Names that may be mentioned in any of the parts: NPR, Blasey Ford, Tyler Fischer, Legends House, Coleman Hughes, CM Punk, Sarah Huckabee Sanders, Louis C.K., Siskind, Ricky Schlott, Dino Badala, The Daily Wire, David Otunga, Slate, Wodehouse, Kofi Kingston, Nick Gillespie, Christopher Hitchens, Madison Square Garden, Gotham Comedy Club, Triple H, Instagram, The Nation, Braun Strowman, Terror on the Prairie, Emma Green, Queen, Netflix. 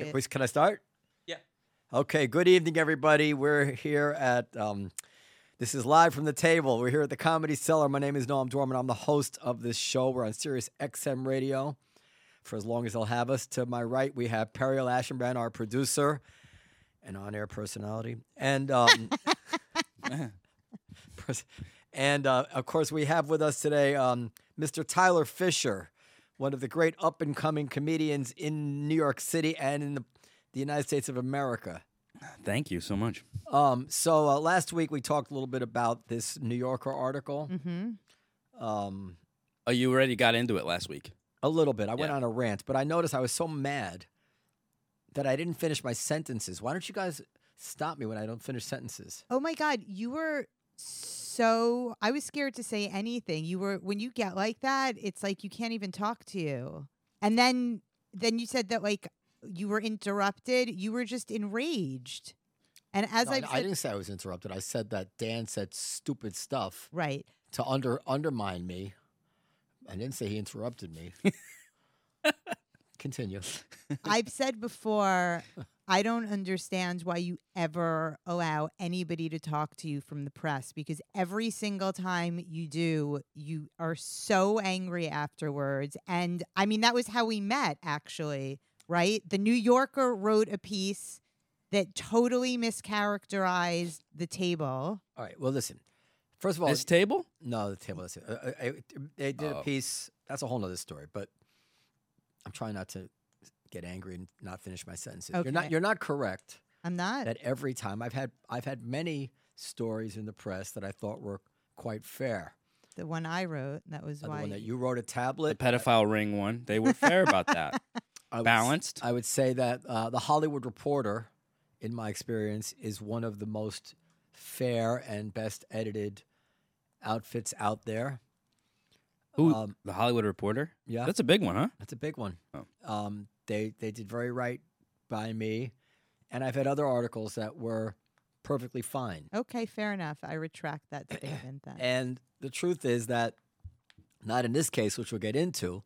Can I start? Yeah. Okay. Good evening, everybody. We're here at, this is live from the table. We're here at the Comedy Cellar. My name is Noam Dworman. I'm the host of this show. We're on Sirius XM Radio for as long as they'll have us. To my right, we have Periel Ashenbrand, our producer and on-air personality. And, of course, we have with us today Mr. Tyler Fischer, one of the great up-and-coming comedians in New York City and in the United States of America. Thank you so much. So last week we talked a little bit about this New Yorker article. Mm-hmm. Oh, you already got into it last week. A little bit. I went on a rant, but I noticed I was so mad that I didn't finish my sentences. Why don't you guys stop me when I don't finish sentences? Oh, my God. You were so... I was scared to say anything. You were... When you get like that, it's like you can't even talk to you. And then you said that, like, you were interrupted. You were just enraged. And as no, I didn't say I was interrupted. I said that Dan said stupid stuff. Right. To undermine me. I didn't say he interrupted me. Continue. I've said before, I don't understand why you ever allow anybody to talk to you from the press, because every single time you do, you are so angry afterwards. And I mean, that was how we met, actually, right? The New Yorker wrote a piece that totally mischaracterized the table. All right. Well, listen. First of all, this table? No, the table. That's it. They did a piece. That's a whole nother story. But I'm trying not to get angry and not finish my sentences. Okay. You're not correct. I'm not. That every time I've had many stories in the press that I thought were quite fair. The one I wrote, that was why. The one that you wrote, a tablet. The pedophile ring one. They were fair about that. Balanced. I would say that the Hollywood Reporter, in my experience, is one of the most fair and best edited outfits out there. Ooh, the Hollywood Reporter? Yeah. That's a big one, huh? That's a big one. Oh. They did very right by me, and I've had other articles that were perfectly fine. Okay, fair enough. I retract that statement then. And the truth is that, not in this case, which we'll get into,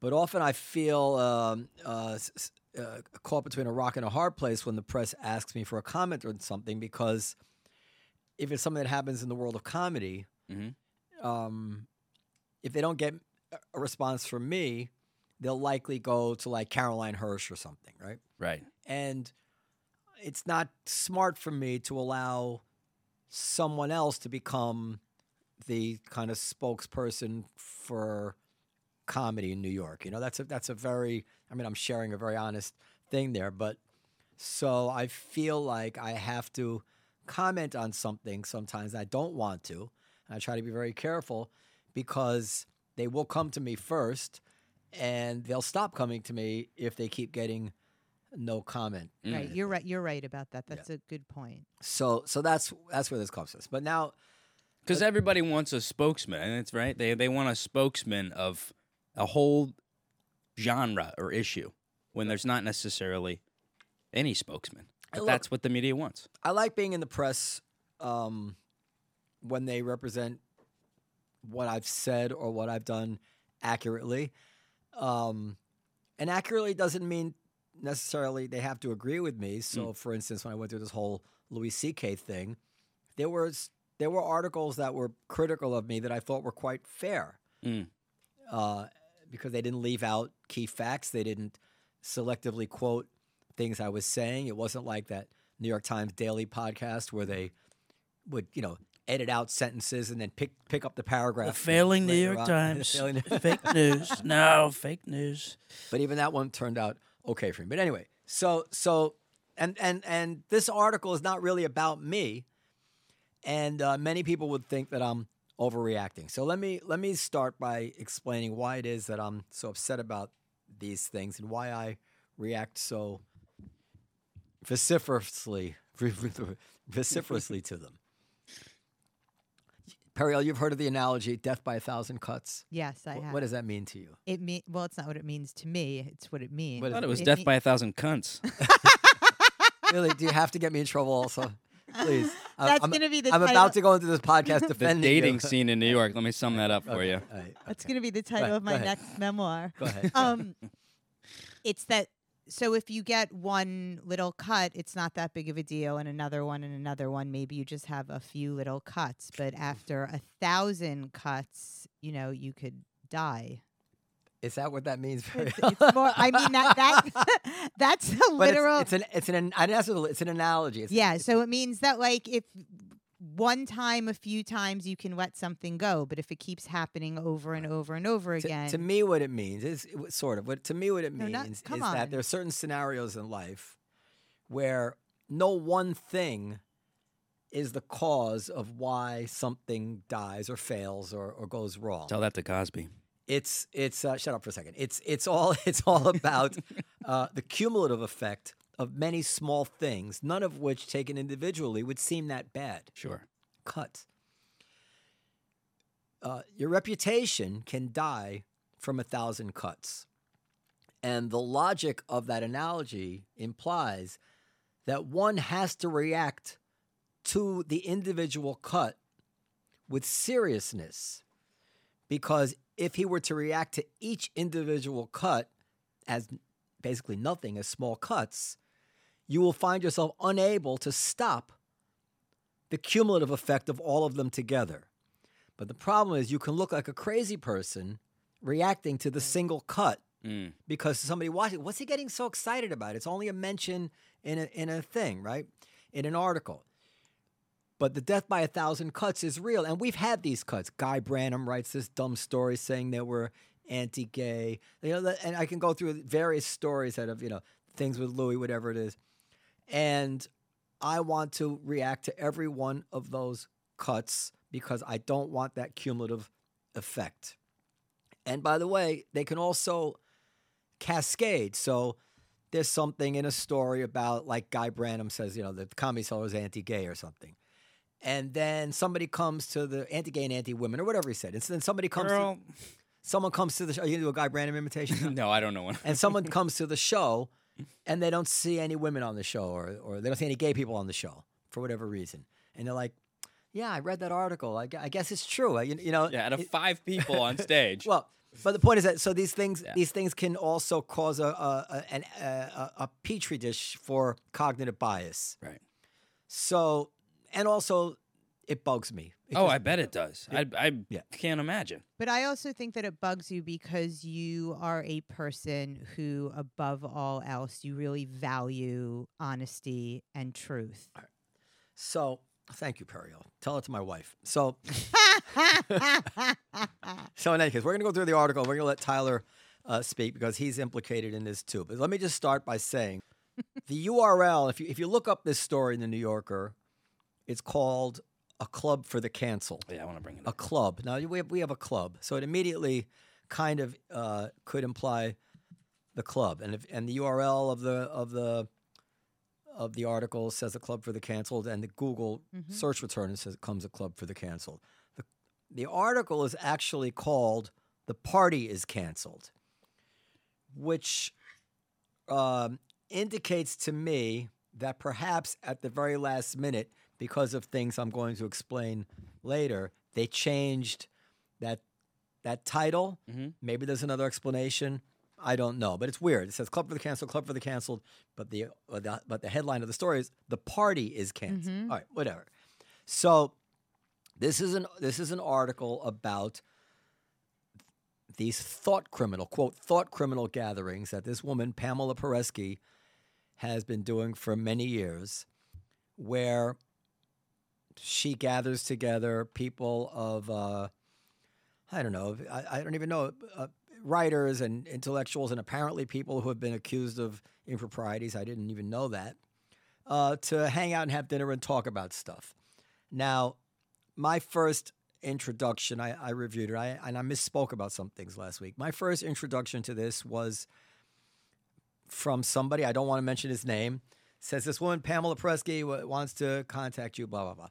but often I feel caught between a rock and a hard place when the press asks me for a comment on something, because if it's something that happens in the world of comedy, mm-hmm. If they don't get a response from me, they'll likely go to like Caroline Hirsch or something, right? Right. And it's not smart for me to allow someone else to become the kind of spokesperson for comedy in New York. You know, that's a very, I mean, I'm sharing a very honest thing there, but so I feel like I have to comment on something sometimes. I don't want to, and I try to be very careful, because they will come to me first, and they'll stop coming to me if they keep getting no comment. Mm. Right, you're right. You're right about that. That's a good point. So that's where this comes from. But now, because everybody wants a spokesman, and it's right. They want a spokesman of a whole genre or issue when there's not necessarily any spokesman. But that's what the media wants. I like being in the press when they represent what I've said or what I've done accurately. And accurately doesn't mean necessarily they have to agree with me. So, for instance, when I went through this whole Louis C.K. thing, there were articles that were critical of me that I thought were quite fair because they didn't leave out key facts. They didn't selectively quote things I was saying. It wasn't like that New York Times Daily podcast where they would, you know, edit out sentences and then pick up the paragraph. The failing New York Times. Fake news. No, fake news. But even that one turned out okay for me. But anyway, so this article is not really about me, and many people would think that I'm overreacting. So let me start by explaining why it is that I'm so upset about these things and why I react so vociferously to them. Periel, you've heard of the analogy, death by 1,000 cuts? Yes, I have. What does that mean to you? Well, it's not what it means to me. It's what it means. I thought it was death by 1,000 cunts. Really? Do you have to get me in trouble also? Please. That's going to be the title. I'm about to go into this podcast defending the dating scene in New York. Let me sum that up for you. All right, okay. That's going to be the title of my next memoir. Go ahead. It's that So if you get one little cut, it's not that big of a deal, and another one, maybe you just have a few little cuts. But after 1,000 cuts, you know, you could die. Is that what that means? It's more, I mean, that that's a literal. It's an analogy. So it means that, like, if one time, a few times, you can let something go, but if it keeps happening over and over and over again. To me, what it means is that there are certain scenarios in life where no one thing is the cause of why something dies or fails or goes wrong. Tell that to Cosby. It's shut up for a second. It's all about the cumulative effect of many small things, none of which taken individually would seem that bad. Sure. Cut. Your reputation can die from 1,000 cuts. And the logic of that analogy implies that one has to react to the individual cut with seriousness, because if he were to react to each individual cut as basically nothing, as small cuts, you will find yourself unable to stop the cumulative effect of all of them together. But the problem is you can look like a crazy person reacting to the single cut because somebody watching, what's he getting so excited about? It's only a mention in a thing, right? In an article. But the death by 1,000 cuts is real, and we've had these cuts. Guy Branum writes this dumb story saying they were anti-gay, and I can go through various stories that have, things with Louis, whatever it is. And I want to react to every one of those cuts because I don't want that cumulative effect. And by the way, they can also cascade. So there's something in a story about, like, Guy Branum says, the Comedy Cellar is anti-gay or something. And then somebody comes to the anti-gay and anti-women or whatever he said. And so then someone comes to the show. Are you going to do a Guy Branum imitation? No, I don't know one. And someone comes to the show and they don't see any women on the show or they don't see any gay people on the show for whatever reason. And they're like, yeah, I read that article. I guess it's true. Out of 5 people on stage. Well, but the point is that these things can also cause a petri dish for cognitive bias. Right. So... And also, it bugs me. I bet it does. I can't imagine. But I also think that it bugs you because you are a person who, above all else, you really value honesty and truth. All right. So, thank you, Periel. Tell it to my wife. So, so in any case, we're going to go through the article. We're going to let Tyler speak because he's implicated in this too. But let me just start by saying the URL, if you look up this story in The New Yorker, it's called A Club for the Cancel. Yeah, I want to bring it up. A club. Now, we have a club. So it immediately kind of could imply the club. And the URL of the article says A Club for the Canceled, and the Google search return says it comes A Club for the Canceled. The article is actually called The Party is Canceled, which indicates to me that perhaps at the very last minute, because of things I'm going to explain later, they changed that title. Mm-hmm. Maybe there's another explanation. I don't know, but it's weird. It says "Club for the Canceled," "Club for the Canceled," but the headline of the story is "The Party is Canceled." Mm-hmm. All right, whatever. So this is an article about these thought criminal gatherings that this woman Pamela Paresky has been doing for many years, where she gathers together people of, writers and intellectuals and apparently people who have been accused of improprieties. I didn't even know that, to hang out and have dinner and talk about stuff. Now, my first introduction, I reviewed it, and I misspoke about some things last week. My first introduction to this was from somebody, I don't want to mention his name, says this woman, Pamela Paresky, wants to contact you, blah, blah, blah.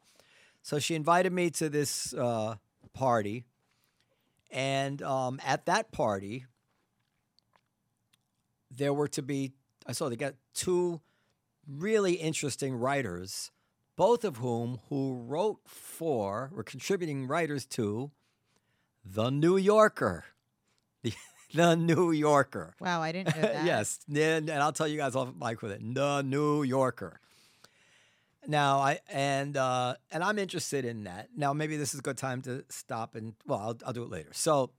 So she invited me to this party. And at that party, there were to be, I saw they got 2 really interesting writers, both of who wrote for, were contributing writers to The New Yorker. The New Yorker. Wow, I didn't know that. Yes, and I'll tell you guys off mic with it. The New Yorker. Now, and I'm interested in that. Now, maybe this is a good time to stop and, well, I'll do it later. So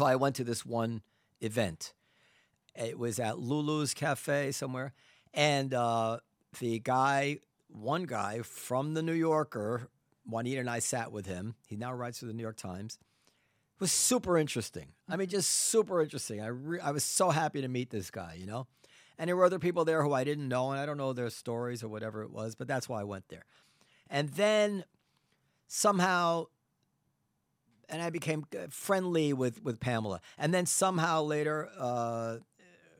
I went to this one event. It was at Lulu's Cafe somewhere. And one guy from The New Yorker, Juanita and I sat with him. He now writes for The New York Times. It was super interesting. I mean, just super interesting. I was so happy to meet this guy, you know. And there were other people there who I didn't know, and I don't know their stories or whatever it was, but that's why I went there. And then somehow, and I became friendly with Pamela. And then somehow later, a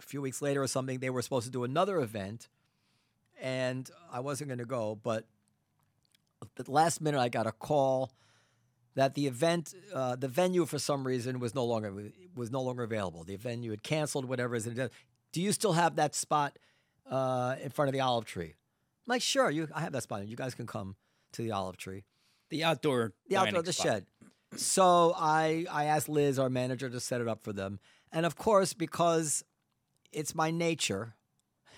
few weeks later or something, they were supposed to do another event, and I wasn't going to go. But at the last minute, I got a call that the event, the venue for some reason was no longer available. The venue had canceled, whatever it is. Do you still have that spot in front of the Olive Tree? I'm like, sure, I have that spot. You guys can come to the Olive Tree. The outdoor shed. So I asked Liz, our manager, to set it up for them. And of course, because it's my nature,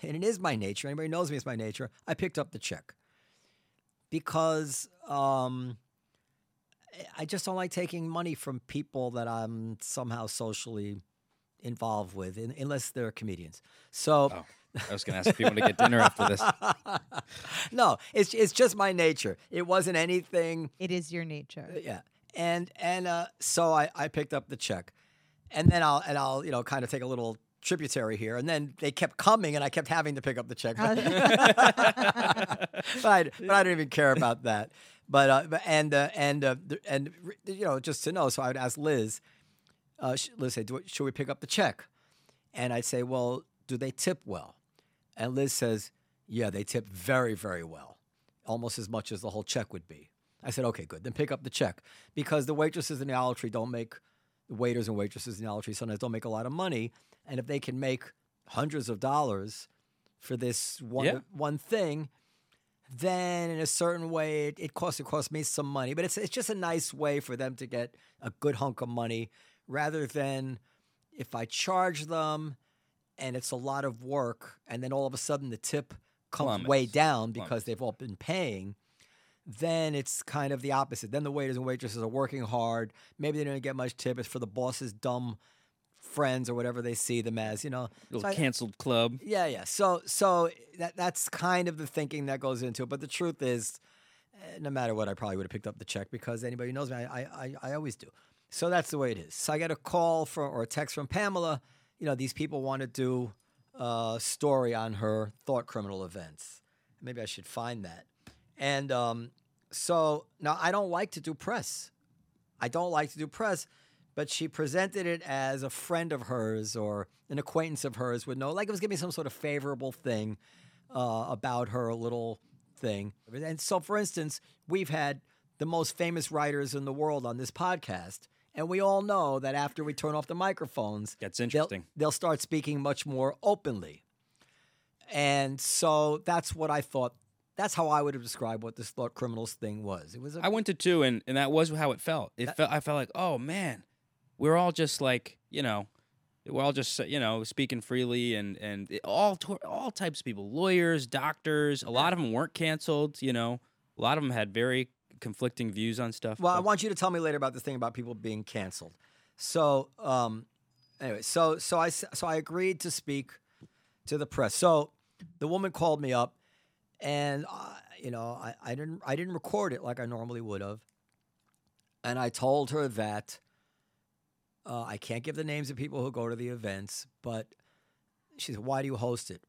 and it is my nature, anybody who knows me, it's my nature, I picked up the check. Because I just don't like taking money from people that I'm somehow socially involved with, unless they're comedians. So I was going to ask people to get dinner after this. No, it's just my nature. It wasn't anything. It is your nature. Yeah, and so I picked up the check, and then I'll kind of take a little tributary here, and then they kept coming, and I kept having to pick up the check. But I don't even care about that. But just to know, so I would ask Liz. Liz said, should we pick up the check? And I'd say, well, do they tip well? And Liz says, yeah, they tip very, very well, almost as much as the whole check would be. I said, okay, good. Then pick up the check, because the waitresses in the Olive Tree sometimes don't make a lot of money. And if they can make hundreds of dollars for this one thing, then in a certain way it costs me some money. But it's just a nice way for them to get a good hunk of money, rather than if I charge them and it's a lot of work and then all of a sudden the tip comes way down because they've all been paying, then it's kind of the opposite. Then the waiters and waitresses are working hard. Maybe they don't get much tip. It's for the boss's dumb friends or whatever they see them as, you know. Little canceled club. Yeah, yeah. So that's kind of the thinking that goes into it. But the truth is, no matter what, I probably would have picked up the check, because anybody who knows me, I always do. So that's the way it is. So I got a call or a text from Pamela. You know, these people want to do a story on her thought criminal events. Maybe I should find that. And so now I don't like to do press. But she presented it as a friend of hers or an acquaintance of hers would know. Like, it was giving me some sort of favorable thing about her little thing. And so, for instance, we've had the most famous writers in the world on this podcast. And we all know that after we turn off the microphones, that's interesting. They'll start speaking much more openly. And so that's what I thought. That's how I would have described what this thought criminals thing was. It was. I went to two, and that was how it felt. I felt like, oh man, we're all just like, we're all just, speaking freely, and all types of people, lawyers, doctors. A lot of them weren't canceled. A lot of them had very conflicting views on stuff. Well, I want you to tell me later about this thing about people being canceled. So, anyway, so I agreed to speak to the press. So the woman called me up, and I didn't record it like I normally would have, and I told her that I can't give the names of people who go to the events, but she said, "Why do you host it?"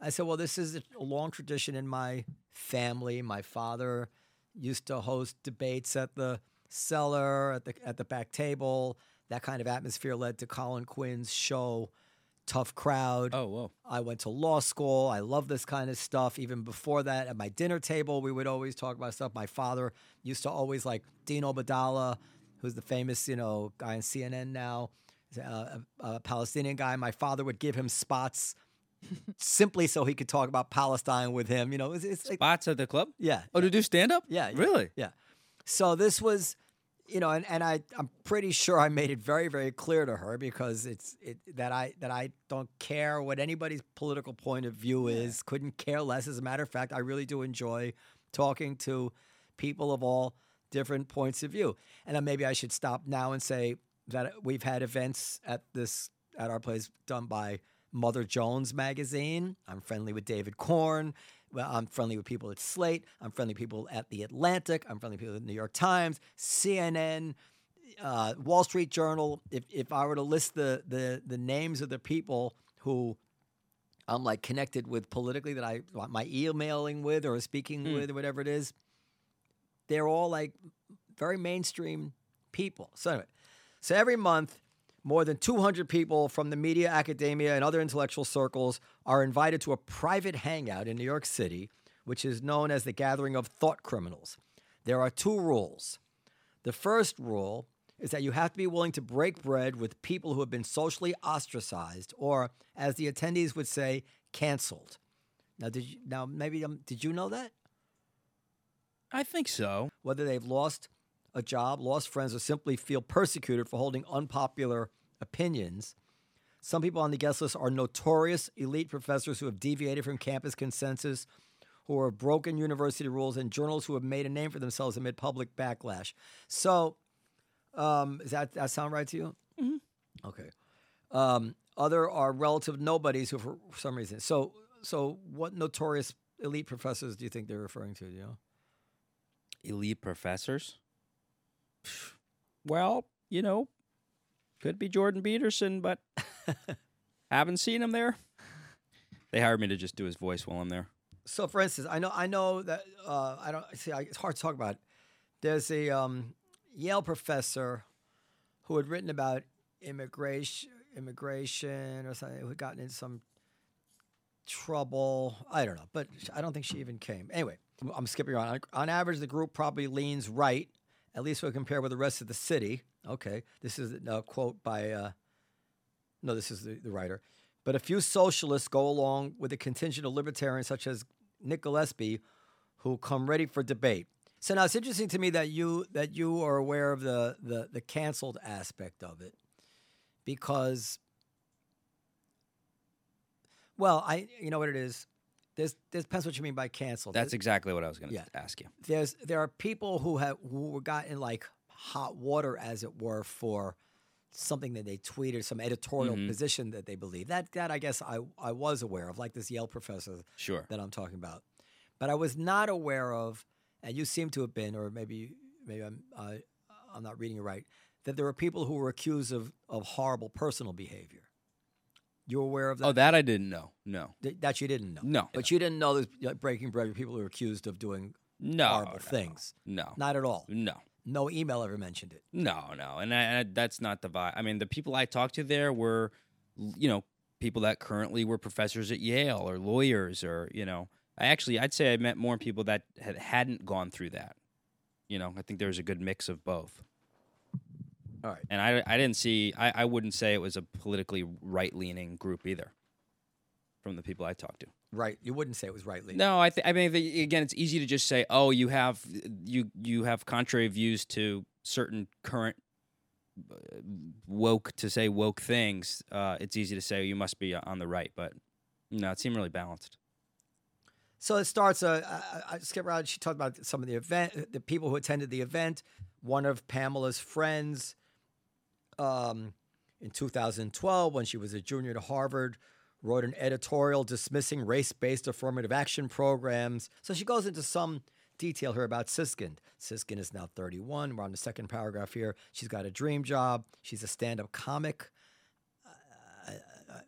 I said, "Well, this is a long tradition in my family. My father used to host debates at the Cellar, at the back table. That kind of atmosphere led to Colin Quinn's show, Tough Crowd. Oh, whoa. I went to law school. I love this kind of stuff. Even before that, at my dinner table, we would always talk about stuff. My father used to always like Dino Badala, who's the famous, guy on CNN now, a Palestinian guy. My father would give him spots simply so he could talk about Palestine with him, It's like, spots at the club? Yeah. Oh, yeah. To do stand-up? Yeah. Really? Yeah. So this was, you know, and I'm pretty sure I made it very, very clear to her, because that I don't care what anybody's political point of view is, couldn't care less. As a matter of fact, I really do enjoy talking to people of all different points of view. And then maybe I should stop now and say that we've had events at our place done by Mother Jones magazine. I'm friendly with David Korn. Well, I'm friendly with people at Slate. I'm friendly with people at The Atlantic. I'm friendly with people at The New York Times, CNN, Wall Street Journal. If I were to list the names of the people who I'm like connected with politically, that I want my emailing with or speaking with or whatever it is, they're all like very mainstream people. So anyway, so every month, more than 200 people from the media, academia, and other intellectual circles are invited to a private hangout in New York City, which is known as the Gathering of Thought Criminals. There are two rules. The first rule is that you have to be willing to break bread with people who have been socially ostracized, or, as the attendees would say, canceled. Now, did you know that? I think so. Whether they've lost a job, lost friends, or simply feel persecuted for holding unpopular opinions. Some people on the guest list are notorious elite professors who have deviated from campus consensus, who have broken university rules, and journalists who have made a name for themselves amid public backlash. So, does that sound right to you? Mm-hmm. Okay. Other are relative nobodies who, for some reason. So what notorious elite professors do you think they're referring to? Do you know? Elite professors? Well, you know, could be Jordan Peterson, but haven't seen him there. They hired me to just do his voice while I'm there. So, for instance, I know that I don't see. It's hard to talk about. There's a Yale professor who had written about immigration, or something, who had gotten in some trouble. I don't know, but I don't think she even came. Anyway, I'm skipping around. On average, the group probably leans right. At least we'll compare with the rest of the city. Okay, this is a quote by, no, this is the writer. But a few socialists go along with a contingent of libertarians such as Nick Gillespie, who come ready for debate. So now it's interesting to me that you are aware of the canceled aspect of it, because, well, you know what it is. There's depends what you mean by canceled. That's exactly what I was going to ask you. There are people who got in like hot water, as it were, for something that they tweeted, some editorial position that they believe. That I guess I was aware of, like this Yale professor that I'm talking about. But I was not aware of, and you seem to have been, or maybe I'm not reading it right, that there were people who were accused of horrible personal behavior. You were aware of that? Oh, that I didn't know. No. That you didn't know? No. But you didn't know there's breaking bread with people who were accused of doing horrible things? No. Not at all? No. No email ever mentioned it? No. And that's not the vibe. I mean, the people I talked to there were, you know, people that currently were professors at Yale or lawyers or, you know. I'd say I met more people that hadn't gone through that. You know, I think there was a good mix of both. All right. And I didn't see, I wouldn't say it was a politically right-leaning group either, from the people I talked to. Right. You wouldn't say it was right-leaning. No, again, it's easy to just say, oh, you have contrary views to certain current woke things. It's easy to say, oh, you must be on the right, but no, it seemed really balanced. So it starts, I skip around, she talked about some of the event, the people who attended the event. One of Pamela's friends, in 2012, when she was a junior at Harvard, wrote an editorial dismissing race-based affirmative action programs. So she goes into some detail here about Siskind. Siskind is now 31. We're on the second paragraph here. She's got a dream job. She's a stand-up comic.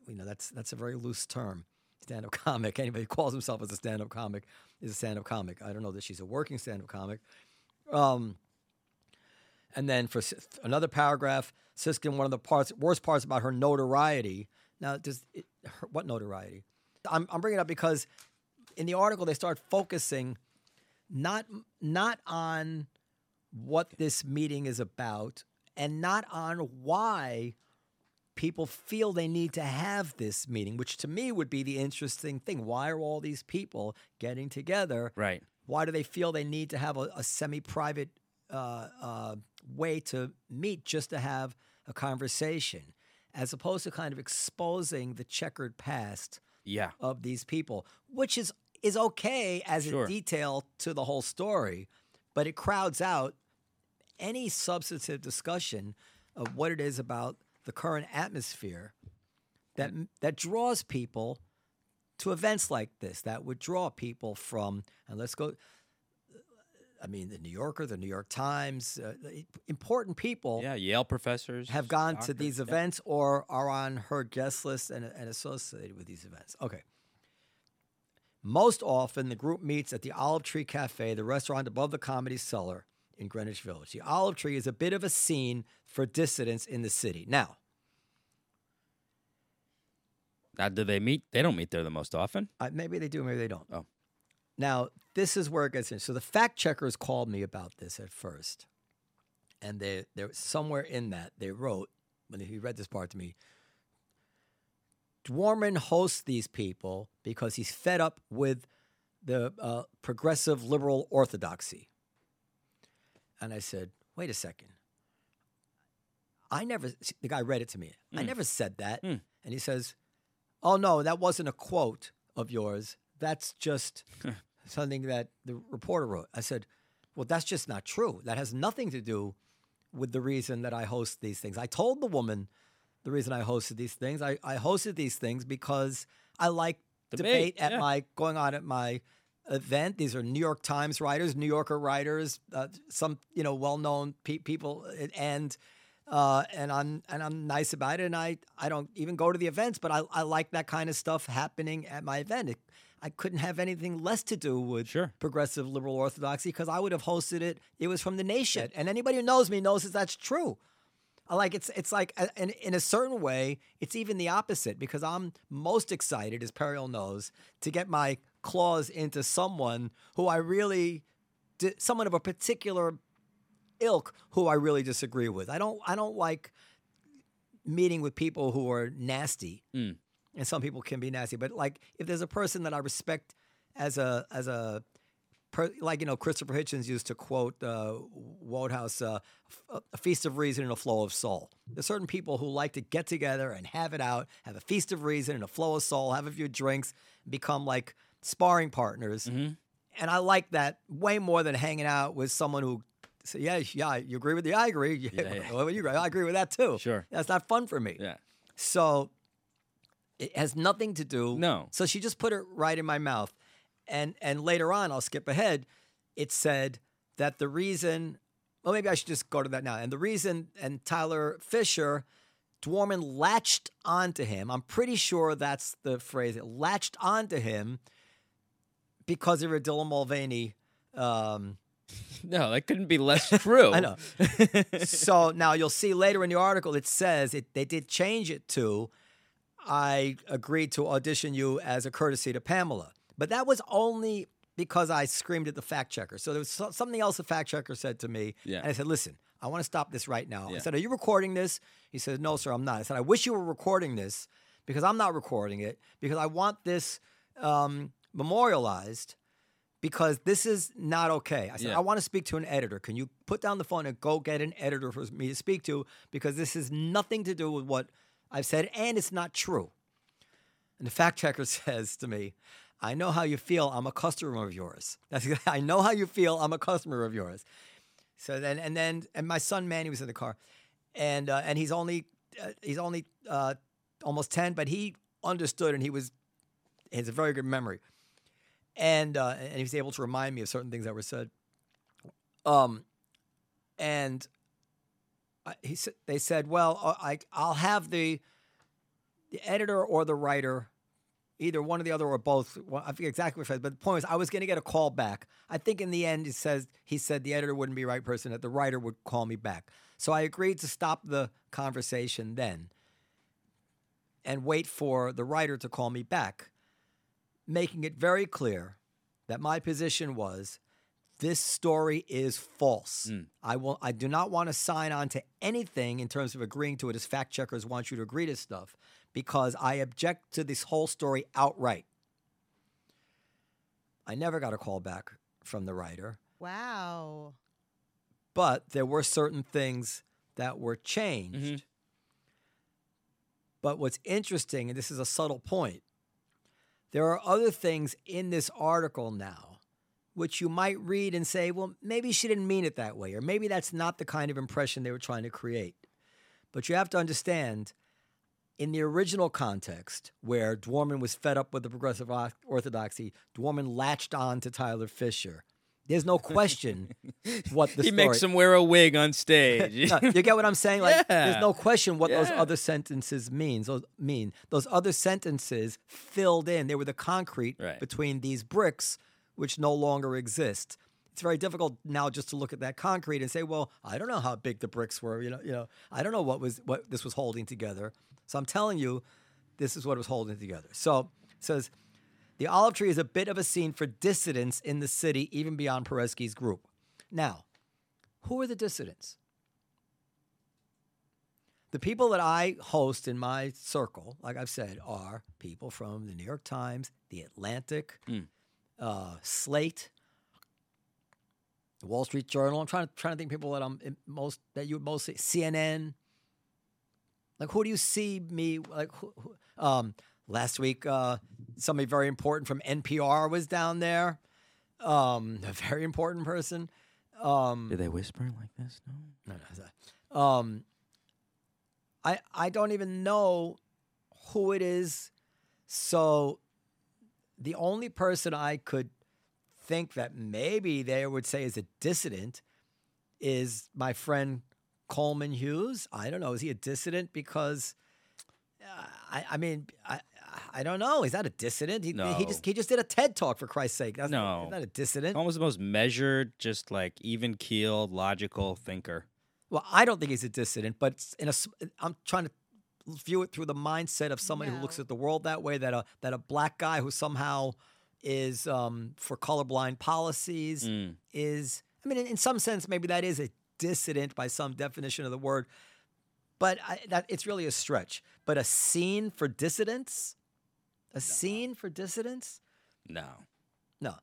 You know, that's a very loose term, stand-up comic. Anybody who calls himself as a stand-up comic is a stand-up comic. I don't know that she's a working stand-up comic. And then for another paragraph, Siskind, one of the worst parts about her notoriety. Now, what notoriety? I'm bringing it up because in the article they start focusing not on what this meeting is about and not on why people feel they need to have this meeting, which to me would be the interesting thing. Why are all these people getting together? Right. Why do they feel they need to have a semi-private way to meet just to have a conversation, as opposed to kind of exposing the checkered past of these people, which is okay as a detail to the whole story, but it crowds out any substantive discussion of what it is about the current atmosphere that draws people to events like this, that would draw people from, and let's go, I mean, The New Yorker, The New York Times, important people. Yeah, Yale professors. Have gone to these events or are on her guest list and associated with these events. Okay. Most often, the group meets at the Olive Tree Cafe, the restaurant above the Comedy Cellar in Greenwich Village. The Olive Tree is a bit of a scene for dissidents in the city. Now, do they meet? They don't meet there the most often. Maybe they do, maybe they don't. Oh. Now, this is where it gets in. So the fact checkers called me about this at first. And they're somewhere in that, they wrote, when he read this part to me, Dworman hosts these people because he's fed up with the progressive liberal orthodoxy. And I said, wait a second. The guy read it to me. I never said that. And he says, oh, no, that wasn't a quote of yours. That's just something that the reporter wrote. I said, well, that's just not true. That has nothing to do with the reason that I host these things. I told the woman the reason I hosted these things. I hosted these things because I like debate at my event. These are New York Times writers, New Yorker writers, some well-known people, and I'm nice about it. And I don't even go to the events, but I like that kind of stuff happening at my event. I couldn't have anything less to do with progressive liberal orthodoxy because I would have hosted it. It was from The Nation, and anybody who knows me knows that that's true. It's like in a certain way, it's even the opposite because I'm most excited, as Periel knows, to get my claws into someone who I really, someone of a particular ilk who I really disagree with. I don't like meeting with people who are nasty, and some people can be nasty. But like if there's a person that I respect Christopher Hitchens used to quote Wodehouse, a feast of reason and a flow of soul. There's certain people who like to get together and have it out, have a feast of reason and a flow of soul, have a few drinks, become like sparring partners. Mm-hmm. And I like that way more than hanging out with someone who says, you agree with the, I agree. I agree with that too. Sure. That's not fun for me. Yeah. So it has nothing to do. No. So she just put it right in my mouth. And later on, I'll skip ahead, it said that the reason, well, maybe I should just go to that now. And the reason, and Tyler Fischer, Dworman latched onto him. I'm pretty sure that's the phrase. It latched onto him because they were Dylan Mulvaney. No, that couldn't be less true. I know. So now you'll see later in the article, it says they did change it to, I agreed to audition you as a courtesy to Pamela. But that was only because I screamed at the fact checker. So there was something else the fact checker said to me. Yeah. And I said, listen, I want to stop this right now. Yeah. I said, are you recording this? He said, no, sir, I'm not. I said, I wish you were recording this because I'm not recording it because I want this memorialized because this is not okay. I said, I want to speak to an editor. Can you put down the phone and go get an editor for me to speak to because this has nothing to do with what I've said and it's not true. And the fact checker says to me, I know how you feel. I'm a customer of yours. I know how you feel. I'm a customer of yours. So then, and my son Manny was in the car, and he's only almost 10, but he understood and he has a very good memory, and he was able to remind me of certain things that were said. They said, well, I'll have the editor or the writer. Either one or the other or both. Well, I forget exactly what it says, but the point was I was going to get a call back. I think in the end he said the editor wouldn't be the right person, that the writer would call me back. So I agreed to stop the conversation then and wait for the writer to call me back, making it very clear that my position was this story is false. I do not want to sign on to anything in terms of agreeing to it as fact checkers want you to agree to stuff. Because I object to this whole story outright. I never got a call back from the writer. Wow. But there were certain things that were changed. Mm-hmm. But what's interesting, and this is a subtle point, there are other things in this article now which you might read and say, well, maybe she didn't mean it that way, or maybe that's not the kind of impression they were trying to create. But you have to understand, in the original context where Dworman was fed up with the progressive orthodoxy, Dworman latched on to Tyler Fischer. There's no question what the story... He makes him wear a wig on stage. No, you get what I'm saying? Like, yeah. There's no question what those other sentences mean. Those other sentences filled in. They were the concrete between these bricks, which no longer exist. It's very difficult now just to look at that concrete and say, well, I don't know how big the bricks were. You know, I don't know what this was holding together. So I'm telling you, this is what it was holding together. So it says... The Olive Tree is a bit of a scene for dissidents in the city, even beyond Paresky's group. Now, who are the dissidents? The people that I host in my circle, like I've said, are people from The New York Times, The Atlantic, Slate, The Wall Street Journal. I'm trying to think of people that you would mostly CNN. Like, who do you see me like? Who, last week, somebody very important from NPR was down there. A very important person. Did they whisper like this? No. No. I don't even know who it is. So the only person I could think that maybe they would say is a dissident is my friend Coleman Hughes. I don't know. Is he a dissident? Because I don't know. He's not a dissident. No. He just did a TED Talk, for Christ's sake. He's not a dissident. Almost the most measured, just like even-keeled, logical thinker. Well, I don't think he's a dissident, but I'm trying to view it through the mindset of somebody who looks at the world that way, that a black guy who somehow is for colorblind policies is... I mean, in some sense, maybe that is a dissident by some definition of the word, but it's really a stretch. But a scene for dissidents... A scene for dissidents? No.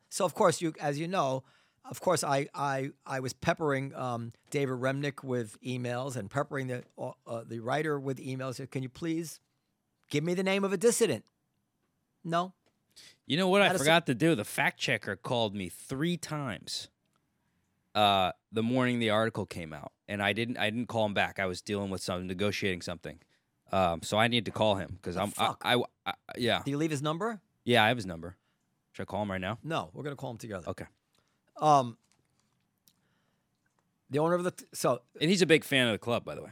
So, of course, I was peppering David Remnick with emails and peppering the writer with emails. Can you please give me the name of a dissident? No. You know what I forgot to do? The fact checker called me 3 times the morning the article came out, and I didn't call him back. I was dealing with negotiating something. So I need to call him because yeah. Do you leave his number? Yeah, I have his number. Should I call him right now? No, we're gonna call him together. Okay. The owner of the and he's a big fan of the club, by the way.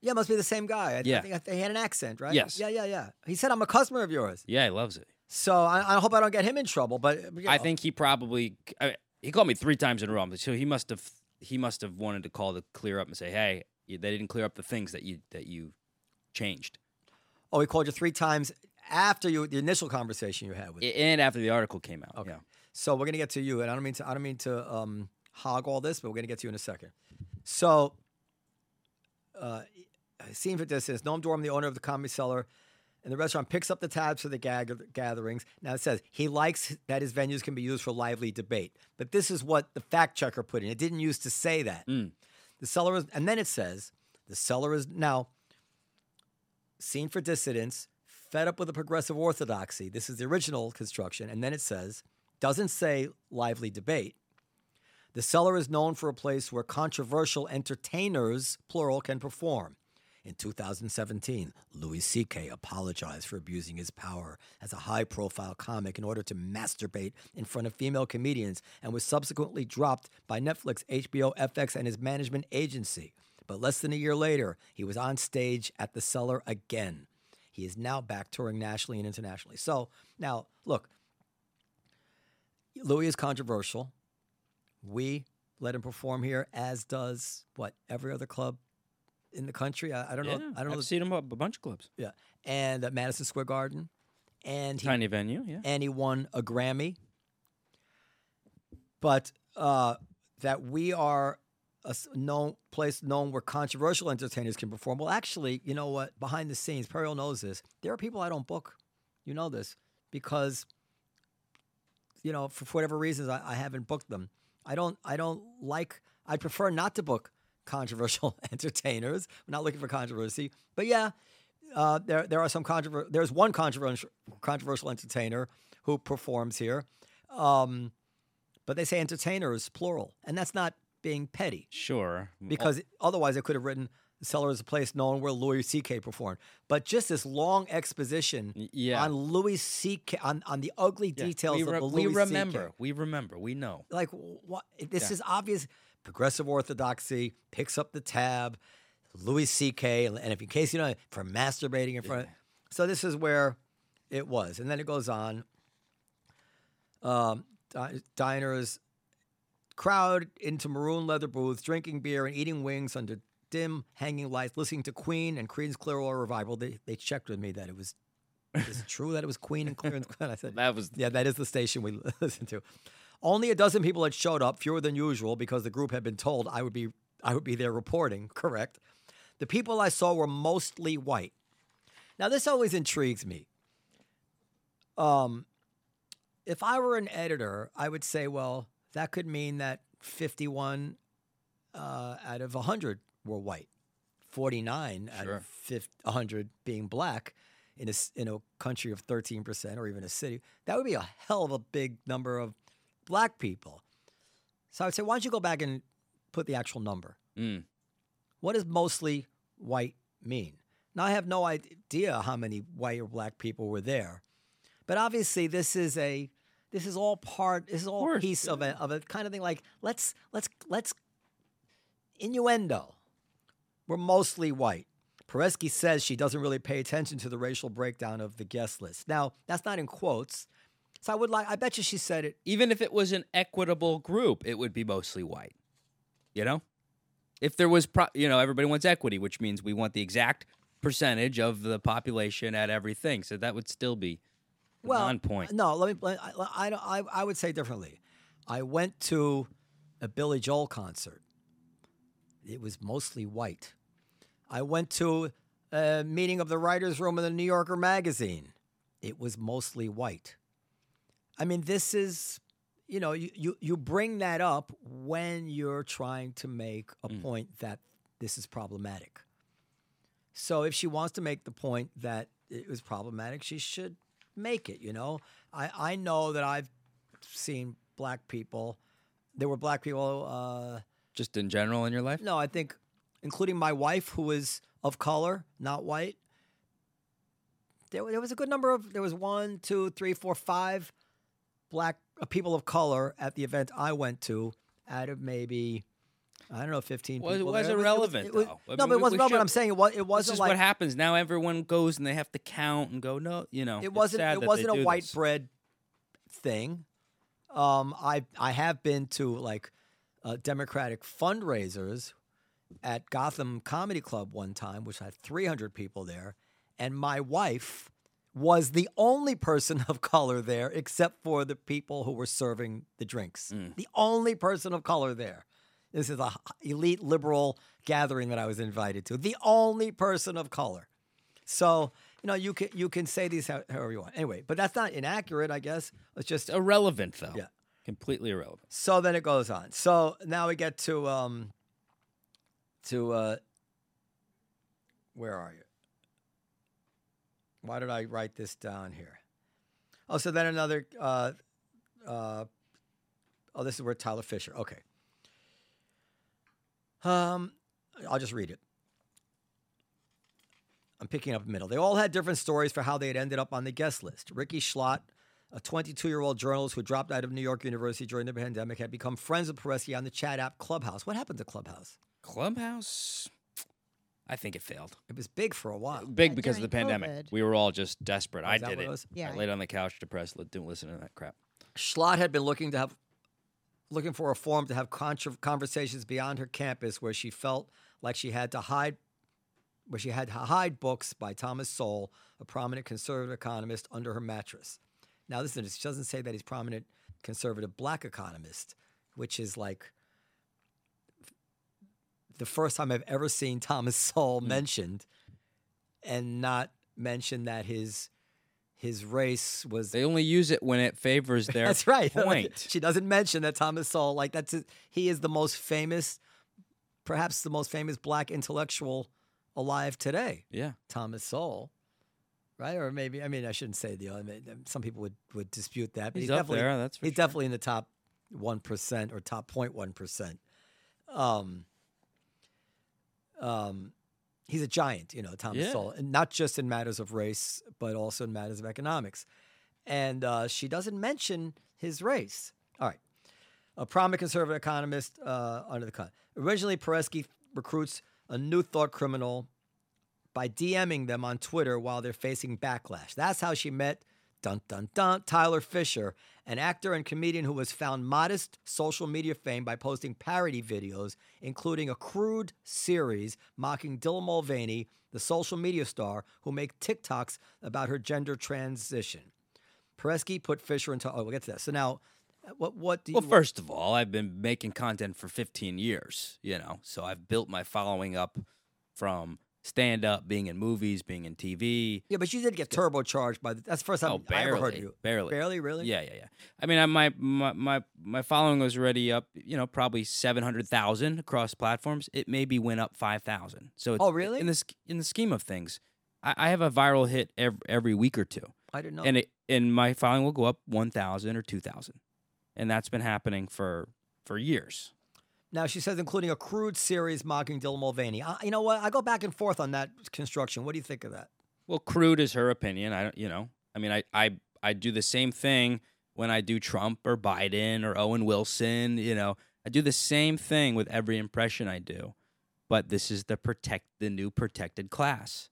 Yeah, must be the same guy. I think he had an accent, right? Yes. Yeah. He said, "I'm a customer of yours." Yeah, he loves it. So I hope I don't get him in trouble, but I think he probably he called me 3 times in a row, so he must have wanted to call to clear up and say, "Hey, they didn't clear up the things that you changed." Oh, he called you 3 times after the initial conversation you had with him, and after the article came out. Okay, yeah. So we're gonna get to you, and I don't mean to hog all this, but we're gonna get to you in a second. So, scene for distance. Noam Dworman, the owner of the Comedy Cellar, and the restaurant picks up the tabs for the gatherings. Now it says he likes that his venues can be used for lively debate, but this is what the fact checker put in. It didn't used to say that. The cellar is, and then it says the cellar is now. Scene for dissidents, fed up with the progressive orthodoxy. This is the original construction. And then it says, doesn't say lively debate. The cellar is known for a place where controversial entertainers, plural, can perform. In 2017, Louis C.K. apologized for abusing his power as a high-profile comic in order to masturbate in front of female comedians and was subsequently dropped by Netflix, HBO, FX, and his management agency. But less than a year later, he was on stage at the Cellar again. He is now back touring nationally and internationally. So now, look, Louis is controversial. We let him perform here, as does every other club in the country. I don't know. I've seen him at a bunch of clubs. Yeah, and at Madison Square Garden, and tiny venue. Yeah, and he won a Grammy. But that we are. A known place known where controversial entertainers can perform. Well, actually, you know what? Behind the scenes, Periel knows this. There are people I don't book. You know this. Because, you know, for whatever reasons, I haven't booked them. I don't like I prefer not to book controversial entertainers. I'm not looking for controversy. But yeah, there are some controversial. There's one controversial entertainer who performs here. But they say entertainers, plural. And that's not being petty. Sure. Because otherwise I could have written The Cellar is a place known where Louis C.K. performed. But just this long exposition on Louis C.K., on the ugly details of the Louis C.K. We remember. We know. Like, what? This is obvious. Progressive orthodoxy picks up the tab. Louis C.K., and if in case you know, for masturbating in front of... So this is where it was. And then it goes on. Diners, crowd into maroon leather booths, drinking beer and eating wings under dim hanging lights, listening to Queen and Creedence Clearwater Revival. They checked with me that it was, is it true that it was Queen and Creedence? I said, that is the station we listened to. Only a dozen people had showed up, fewer than usual, because the group had been told I would be there reporting. Correct. The people I saw were mostly white. Now this always intrigues me. If I were an editor, I would say, well, that could mean that 51 out of 100 were white, 49 out of 100 being black in a country of 13% or even a city. That would be a hell of a big number of black people. So I would say, why don't you go back and put the actual number? What does mostly white mean? Now, I have no idea how many white or black people were there. But obviously, this is all piece of a kind of thing. Like let's innuendo. We're mostly white. Paresky says she doesn't really pay attention to the racial breakdown of the guest list. Now that's not in quotes. So I bet you she said it. Even if it was an equitable group, it would be mostly white. You know, if there was, everybody wants equity, which means we want the exact percentage of the population at everything. So that would still be. Well, non-point. No, I would say differently. I went to a Billy Joel concert. It was mostly white. I went to a meeting of the writers' room in the New Yorker magazine. It was mostly white. I mean, this is, you bring that up when you're trying to make a point that this is problematic. So if she wants to make the point that it was problematic, she should make it, I know that I've seen black people. There were black people. Just in general in your life? No, I think including my wife, who is of color, not white. There was a good number of, there was 1, 2, 3, 4, 5 black people of color at the event I went to out of maybe, I don't know, 15 people. Well, it wasn't relevant, though. No, but it wasn't relevant. I'm saying it wasn't. This is like, what happens. Now everyone goes and they have to count and go, no, It wasn't, a white bread thing. I have been to, like, Democratic fundraisers at Gotham Comedy Club one time, which had 300 people there, and my wife was the only person of color there except for the people who were serving the drinks. The only person of color there. This is an elite liberal gathering that I was invited to. The only person of color. So, you can say these however you want. Anyway, but that's not inaccurate, I guess. It's just irrelevant, though. Yeah. Completely irrelevant. So then it goes on. So now we get to, where are you? Why did I write this down here? Oh, so then another, this is where Tyler Fischer. Okay. I'll just read it. I'm picking up middle. They all had different stories for how they had ended up on the guest list. Ricky Schlott, a 22-year-old journalist who dropped out of New York University during the pandemic, had become friends with Paresky on the chat app Clubhouse. What happened to Clubhouse? Clubhouse? I think it failed. It was big for a while. Big because of the pandemic. COVID. We were all just desperate. I did it. Yeah. I laid on the couch, depressed, didn't listen to that crap. Schlott had been looking for a forum to have conversations beyond her campus, where she felt like she had to hide books by Thomas Sowell, a prominent conservative economist, under her mattress. Now, listen, she doesn't say that he's prominent conservative black economist, which is like the first time I've ever seen Thomas Sowell mentioned, and not mention that his his race was... They only use it when it favors their that's right. point. She doesn't mention that Thomas Sowell, like, that's his, he is the most famous, perhaps the most famous black intellectual alive today. Yeah. Thomas Sowell. Right? Or maybe, I mean, I shouldn't say the other. Some people would dispute that. But he's up there, that's for sure. He's definitely in the top 1% or top 0.1%. He's a giant, you know, Thomas Sowell, and not just in matters of race, but also in matters of economics. And she doesn't mention his race. All right. A prominent conservative economist under the cut. Originally, Paresky recruits a new thought criminal by DMing them on Twitter while they're facing backlash. That's how she met, Tyler Fischer, an actor and comedian who was found modest social media fame by posting parody videos, including a crude series mocking Dylan Mulvaney, the social media star, who make TikToks about her gender transition. Paresky put Fischer into... Oh, we'll get to that. So now... What do you Well, first of all, I've been making content for 15 years, you know, so I've built my following up from stand-up, being in movies, being in TV. Yeah, but you did get turbocharged by that's the first time I ever heard you. Barely, really? Yeah. I mean, my following was already up, you know, probably 700,000 across platforms. It maybe went up 5,000. So it's, really? In the scheme of things, I have a viral hit every week or two. I didn't know. And my following will go up 1,000 or 2,000. And that's been happening for years. Now, she says, including a crude series mocking Dylan Mulvaney. You know what? I go back and forth on that construction. What do you think of that? Well, crude is her opinion. I don't, you know. I mean, I do the same thing when I do Trump or Biden or Owen Wilson. You know, I do the same thing with every impression I do. But this is the new protected class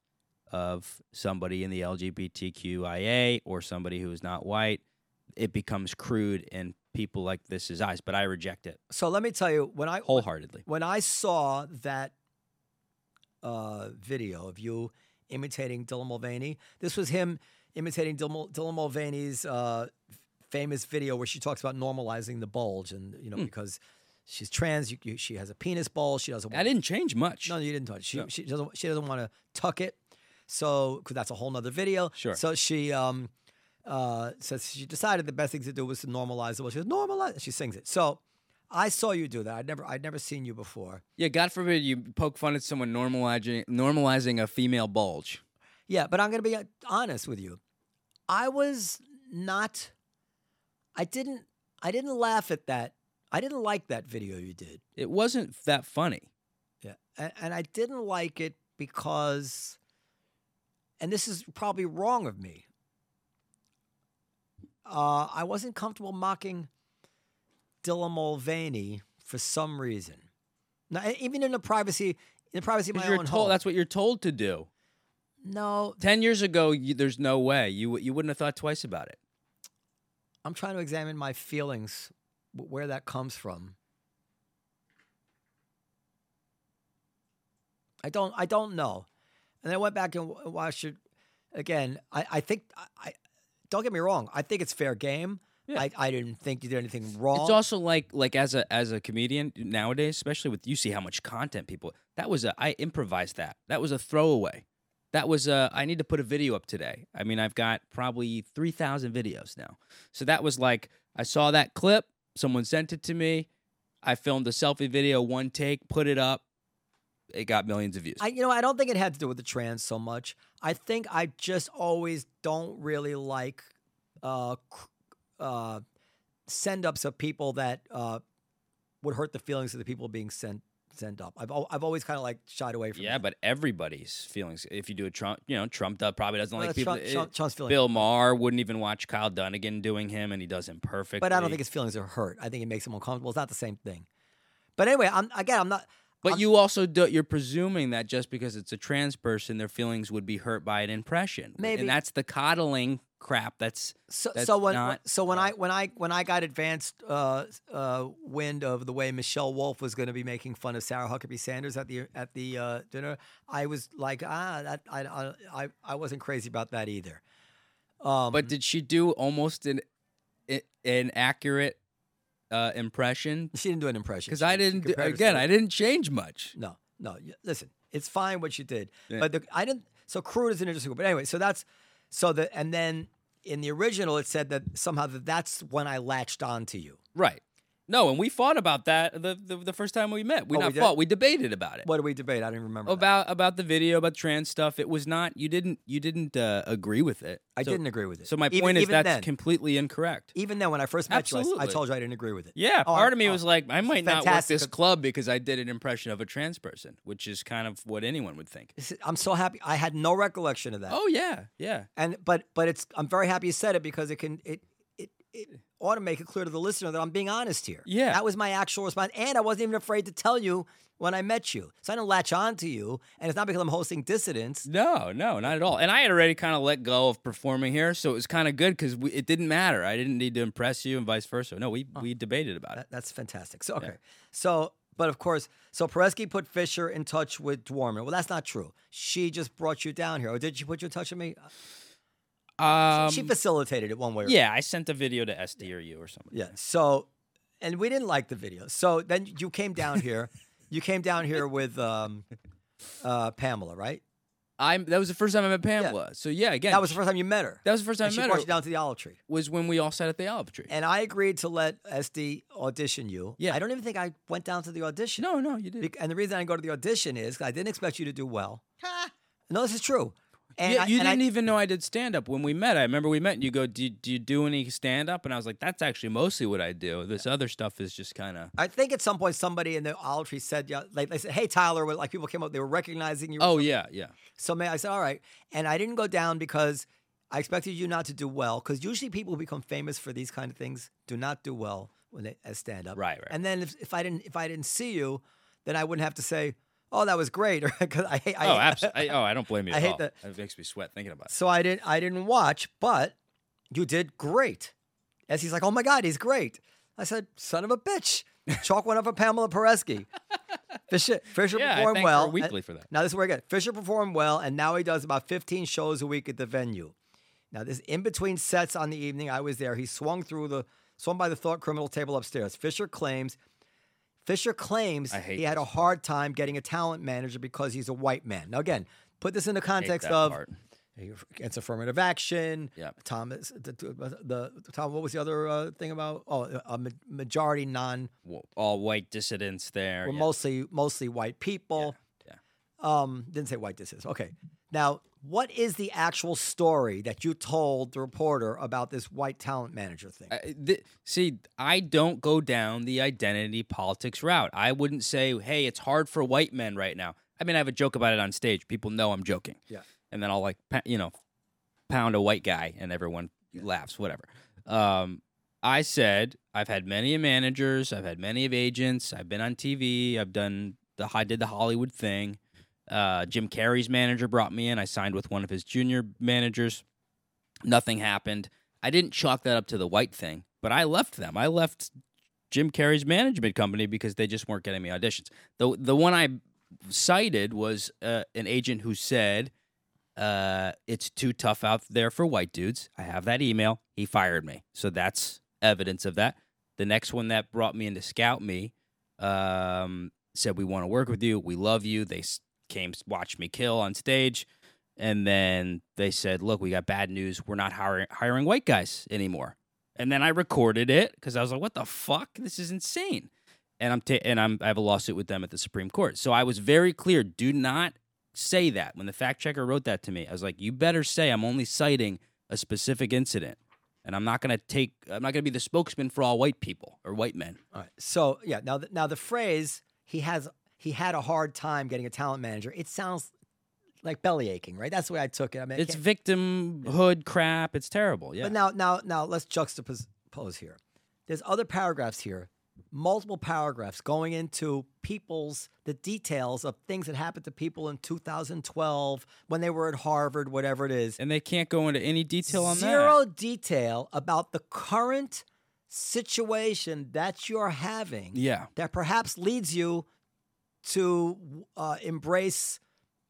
of somebody in the LGBTQIA or somebody who is not white. It becomes crude and people like this is ice, but I reject it. So let me tell you, when I wholeheartedly when I saw that video of you imitating Dylan Mulvaney, this was him imitating Dylan Mulvaney's famous video where she talks about normalizing the bulge, and you know because she's trans, she has a penis bulge. She doesn't. I didn't change much. No, you didn't touch. She doesn't want to tuck it, so because that's a whole nother video. Sure. So she. Says she decided the best thing to do was to normalize it. Well, she says, normalize. She sings it. So I saw you do that. I'd never seen you before. Yeah, God forbid you poke fun at someone normalizing a female bulge. Yeah, but I'm going to be honest with you. I didn't laugh at that. I didn't like that video you did. It wasn't that funny. Yeah, and I didn't like it because, and this is probably wrong of me, I wasn't comfortable mocking Dylan Mulvaney for some reason. Now, even in the privacy of my own home. That's what you're told to do. No. 10 years ago, there's no way. You wouldn't have thought twice about it. I'm trying to examine my feelings, where that comes from. I don't know. And I went back and watched it again. I think don't get me wrong. I think it's fair game. Yeah. I didn't think you did anything wrong. It's also like as a comedian nowadays, especially with you see how much content people. That was I improvised that. That was a throwaway. That was I need to put a video up today. I mean, I've got probably 3,000 videos now. So that was like I saw that clip. Someone sent it to me. I filmed a selfie video, one take, put it up. It got millions of views. I don't think it had to do with the trans so much. I think I just always don't really like send-ups of people that would hurt the feelings of the people being sent up. I've always kind of like shied away from. Yeah, that. But everybody's feelings. If you do a Trump, you know, Trump probably doesn't like people. Trump's feelings. Bill Maher wouldn't even watch Kyle Dunnigan doing him, and he does him perfectly. But I don't think his feelings are hurt. I think it makes him uncomfortable. It's not the same thing. But anyway, I'm not. But you also you're presuming that just because it's a trans person, their feelings would be hurt by an impression. Maybe, and that's the coddling crap. When I got advanced wind of the way Michelle Wolf was going to be making fun of Sarah Huckabee Sanders at the dinner, I was like, I wasn't crazy about that either. But did she do almost an accurate? Impression? She didn't do an impression. Because I didn't change much. No. Listen, it's fine what she did. Yeah. But so crude is an interesting word. But anyway, so that's, so the, and then in the original, it said that somehow that's when I latched on to you. Right. No, and we fought about that the first time we met. We debated about it. What did we debate? I don't even remember. About the video, about trans stuff. It was not. You didn't agree with it. I didn't agree with it. So my point is that's completely incorrect. Even then, when I first met you, I told you I didn't agree with it. Yeah, part of me was like, I might not work this club because I did an impression of a trans person, which is kind of what anyone would think. I'm so happy. I had no recollection of that. Oh yeah, yeah. And but it's. I'm very happy you said it because it can it ought to make it clear to the listener that I'm being honest here. Yeah. That was my actual response. And I wasn't even afraid to tell you when I met you. So I didn't latch on to you. And it's not because I'm hosting dissidents. No, not at all. And I had already kind of let go of performing here. So it was kind of good because it didn't matter. I didn't need to impress you and vice versa. No, we debated about it. That's fantastic. So, okay. Yeah. So, but of course, so Paresky put Fischer in touch with Dworman. Well, that's not true. She just brought you down here. Or did she put you in touch with me? She facilitated it one way or another. Yeah, I sent a video to SD or you or somebody. Yeah, so, and we didn't like the video. So then you came down here. You came down here with Pamela, right? That was the first time I met Pamela. Yeah. So yeah, again. That was the first time you met her. That was the first time I met her. She brought you down to the Olive Tree. Was when we all sat at the Olive Tree. And I agreed to let SD audition you. Yeah. I don't even think I went down to the audition. No, you didn't. And the reason I didn't go to the audition is I didn't expect you to do well. No, this is true. And you didn't even know I did stand-up when we met. I remember we met and you go, do you do any stand-up? And I was like, that's actually mostly what I do. This other stuff is just kind of... I think at some point somebody in the Olive Tree said, yeah, like they said, hey, Tyler, like people came up, they were recognizing you. Oh, yeah. So I said, all right. And I didn't go down because I expected you not to do well, because usually people who become famous for these kind of things do not do well when they as stand-up. Right. And then if I didn't see you, then I wouldn't have to say... Oh, that was great! I don't blame you. I hate that. It makes me sweat thinking about it. So I didn't watch, but you did great. As he's like, oh my God, he's great. I said, son of a bitch, chalk one up for Pamela Paresky. Fischer performed well. I thank her weekly for that. Now this is where I get it. Fischer performed well, and now he does about 15 shows a week at the venue. Now this in between sets on the evening I was there, he swung by the thought criminal table upstairs. Fischer claims he had a hard time getting a talent manager because he's a white man. Now, again, put this in the context of against affirmative action. Yeah. Thomas, Tom, what was the other thing about? Oh, a majority all white dissidents there. Well, yeah. mostly white people. Yeah. Didn't say white dissidents. Okay. Now, what is the actual story that you told the reporter about this white talent manager thing? I don't go down the identity politics route. I wouldn't say, hey, it's hard for white men right now. I mean, I have a joke about it on stage. People know I'm joking. Yeah. And then I'll, like, pound a white guy, and everyone laughs, whatever. I said, I've had many managers. I've had many agents. I've been on TV. I did the Hollywood thing. Jim Carrey's manager brought me in. I signed with one of his junior managers. Nothing happened. I didn't chalk that up to the white thing, but I left them. I left Jim Carrey's management company because they just weren't getting me auditions. The one I cited was an agent who said, it's too tough out there for white dudes. I have that email. He fired me. So that's evidence of that. The next one that brought me in to scout me said, we want to work with you. We love you. They came watch me kill on stage, and then they said, look, we got bad news. We're not hiring white guys anymore. And then I recorded it because I was like, what the fuck? This is insane. And I have a lawsuit with them at the Supreme Court. So I was very clear, do not say that. When the fact checker wrote that to me, I was like, you better say I'm only citing a specific incident. And I'm not going to be the spokesman for all white people or white men. All right. So, yeah, now the phrase, he had a hard time getting a talent manager. It sounds like belly aching, right? That's the way I took it. I mean, it's victimhood crap. It's terrible. Yeah. But now let's juxtapose here. There's other paragraphs here, multiple paragraphs going into the details of things that happened to people in 2012 when they were at Harvard, whatever it is. And they can't go into any detail on that. Zero detail about the current situation that you're having. Yeah. That perhaps leads you to embrace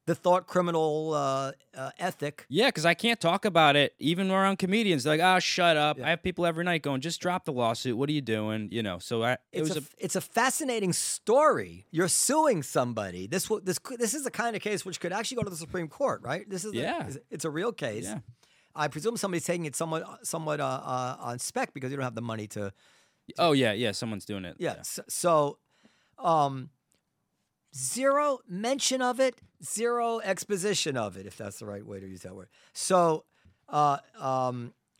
the thought criminal ethic. Yeah, because I can't talk about it even around comedians. They're like, shut up. Yeah. I have people every night going, just drop the lawsuit. What are you doing? You know, so it's a fascinating story. You're suing somebody. This is the kind of case which could actually go to the Supreme Court, right? This is it's a real case. Yeah. I presume somebody's taking it somewhat on spec because you don't have the money to. Oh yeah, someone's doing it. Yeah. So, zero mention of it, zero exposition of it, if that's the right way to use that word. So,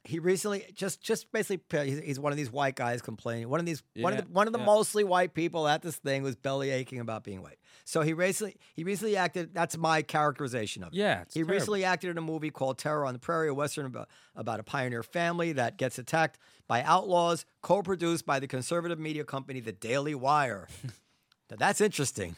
he recently just basically he's one of these white guys complaining. One of the mostly white people at this thing was belly aching about being white. So he recently acted. That's my characterization of it. Yeah, it's terrible. Recently acted in a movie called Terror on the Prairie, a Western about a pioneer family that gets attacked by outlaws, co-produced by the conservative media company The Daily Wire. Now that's interesting.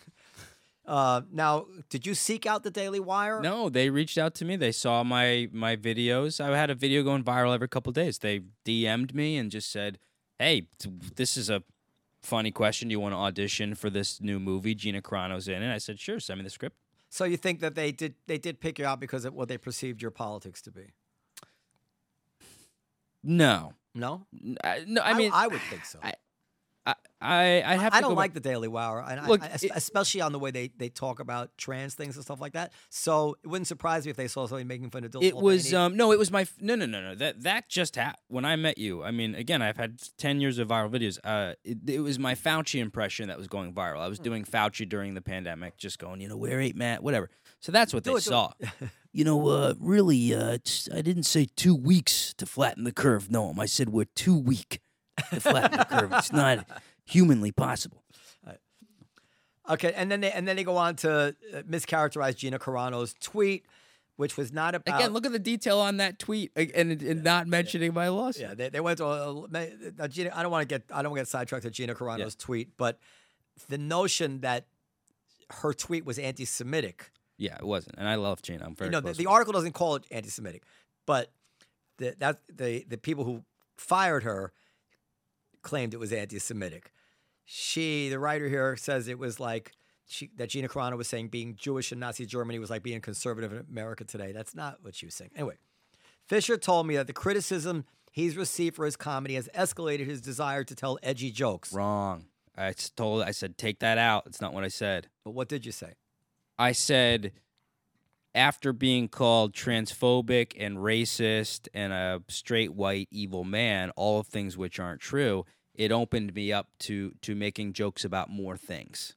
Now, did you seek out the Daily Wire? No, they reached out to me. They saw my videos. I had a video going viral every couple of days. They DM'd me and just said, "Hey, this is a funny question. Do you want to audition for this new movie? Gina Carano's in it." I said, "Sure. Send me the script." So you think that they did pick you out because of what they perceived your politics to be? No. I would think so. I don't like the Daily Wire, and look, especially on the way they talk about trans things and stuff like that. So it wouldn't surprise me if they saw somebody making fun of Dylan. That just happened when I met you. I mean, again, I've had 10 years of viral videos. It was my Fauci impression that was going viral. I was doing Fauci during the pandemic, just going, wear 8 mat, whatever. So that's what they saw. I didn't say 2 weeks to flatten the curve, Noam. I said we're too weak to flatten the curve. It's not humanly possible. Okay, and then they go on to mischaracterize Gina Carano's tweet, which was not about. Again, look at the detail on that tweet and not mentioning my lawsuit. Yeah, they went to Gina. I don't want to get sidetracked to Gina Carano's tweet, but the notion that her tweet was anti-Semitic. Yeah, it wasn't, and I love Gina. I'm very. The article doesn't call it anti-Semitic, but the people who fired her claimed it was anti-Semitic. The writer here, says it was like that Gina Carano was saying being Jewish in Nazi Germany was like being conservative in America today. That's not what she was saying. Anyway, Fisher told me that the criticism he's received for his comedy has escalated his desire to tell edgy jokes. Wrong. I said, take that out. It's not what I said. But what did you say? I said, after being called transphobic and racist and a straight white evil man, all of things which aren't true, it opened me up to making jokes about more things.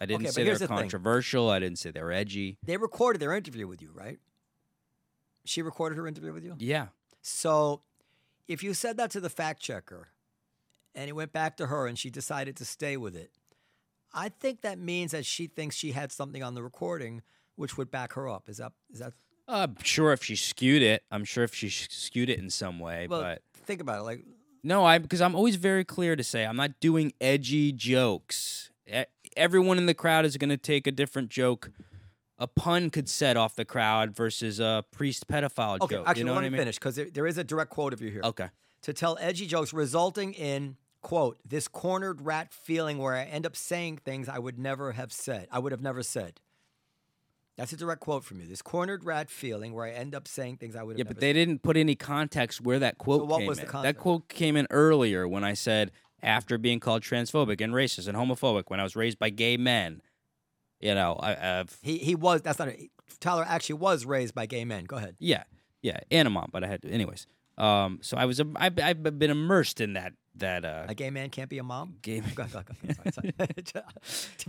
I didn't say they were controversial. I didn't say they were edgy. They recorded their interview with you, right? She recorded her interview with you? Yeah. So if you said that to the fact checker and it went back to her and she decided to stay with it, I think that means that she thinks she had something on the recording which would back her up. Is that? I'm sure if she skewed it in some way. Well, but think about it. Like, no, because I'm always very clear to say I'm not doing edgy jokes. Everyone in the crowd is going to take a different joke. A pun could set off the crowd versus a priest pedophile joke. Actually, let me finish because there is a direct quote of you here. Okay. To tell edgy jokes resulting in, quote, this cornered rat feeling where I end up saying things I would have never said. That's a direct quote from you. This cornered rat feeling where I end up saying things I would have never said. Yeah, but they didn't put any context where that quote came in. So what was the context? That quote came in earlier when I said, after being called transphobic and racist and homophobic, when I was raised by gay men, Tyler actually was raised by gay men. Go ahead. Yeah, and a mom, but I had to. Anyways. So I've been immersed in that. A gay man can't be a mom. Gay man. Sorry. Because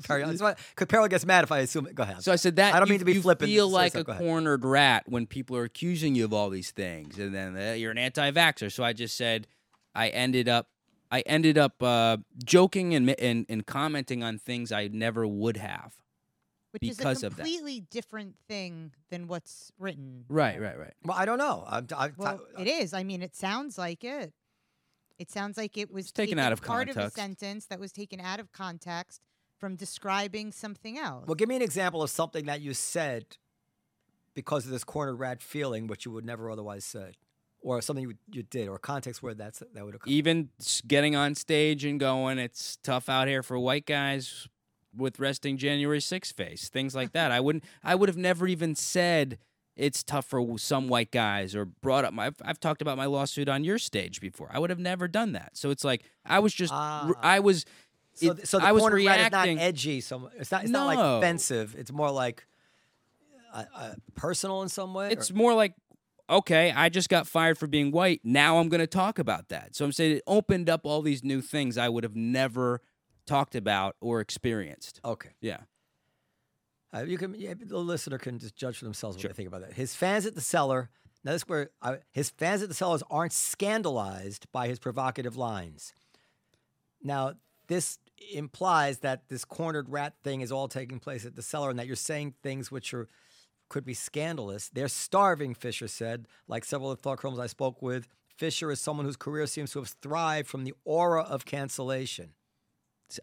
Periel gets mad if I assume it. Go ahead. So I said that. I don't mean to be flippant. You feel like a cornered rat when people are accusing you of all these things, and then you're an anti-vaxxer. So I just said I ended up joking and commenting on things I never would have, which is a completely different thing than what's written. Right. Well, I don't know. It is. I mean, it sounds like it. It sounds like it was taken out of context. Part of a sentence that was taken out of context from describing something else. Well, give me an example of something that you said because of this cornered rat feeling, which you would never otherwise said, or something you did, or a context where that would occur. Even getting on stage and going, "It's tough out here for white guys," with resting January 6th face, things like that. I would have never even said it's tough for some white guys or brought up I've talked about my lawsuit on your stage before. I would have never done that. So it's like, the I was reacting. It's not edgy. It's not like offensive. It's more like personal in some way. It's more like okay, I just got fired for being white. Now I'm going to talk about that. So I'm saying it opened up all these new things I would have never talked about or experienced. Okay. Yeah. You can. Yeah, the listener can just judge for themselves what they think about that. His fans at the Cellar. Now this is where his fans at the Cellars aren't scandalized by his provocative lines. Now this implies that this cornered rat thing is all taking place at the Cellar, and that you're saying things which are could be scandalous. They're starving, Fisher said. Like several of the thought criminals I spoke with, Fisher is someone whose career seems to have thrived from the aura of cancellation.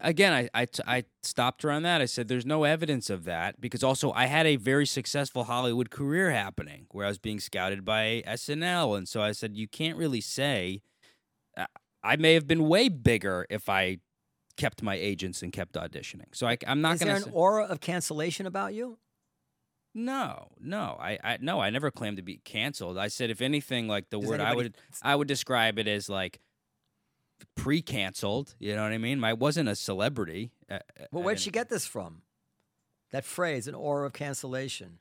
Again, I stopped her on that. I said there's no evidence of that because also I had a very successful Hollywood career happening where I was being scouted by SNL. And so I said, you can't really say I may have been way bigger if I kept my agents and kept auditioning. So I'm not going to say. Is there an aura of cancellation about you? No. I never claimed to be canceled. I said, if anything, like the word I would describe it as like pre-canceled, you know what I mean? I wasn't a celebrity. Well, where'd she get this from? That phrase, an aura of cancellation.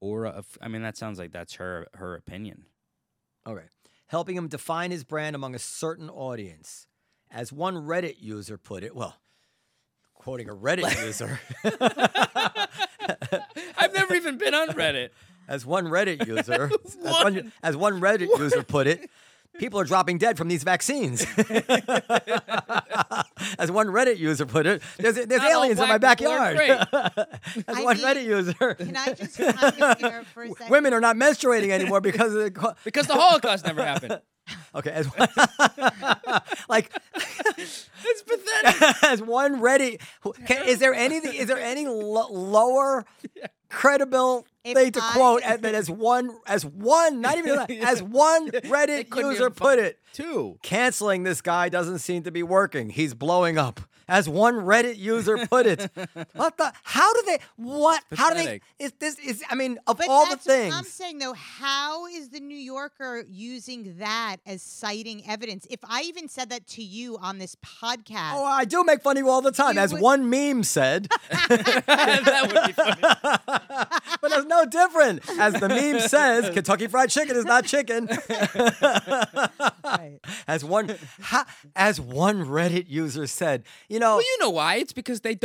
Aura of, I mean, that sounds like that's her opinion. All right. Helping him define his brand among a certain audience. As one Reddit user put it, well, quoting a Reddit user. I've never even been on Reddit. As one Reddit user, as one Reddit user put it, people are dropping dead from these vaccines. As one Reddit user put it, there's aliens in my backyard. As one Reddit user. Can I just comment here for a second? Women are not menstruating anymore because of the... Because the Holocaust never happened. Okay. As one, like... It's pathetic. As one Reddit... Is there any lower... Yeah. Credible if thing to quote, and then as one Reddit user put it. Two. Canceling this guy doesn't seem to be working. He's blowing up. As one Reddit user put it. How do they, I'm saying though, how is the New Yorker using that as citing evidence? If I even said that to you on this podcast. Oh, I do make fun of you all the time. One meme said. That would be funny. But that's no different. As the meme says, Kentucky Fried Chicken is not chicken. Right. As one Reddit user said, you know. Well, you know why? It's because they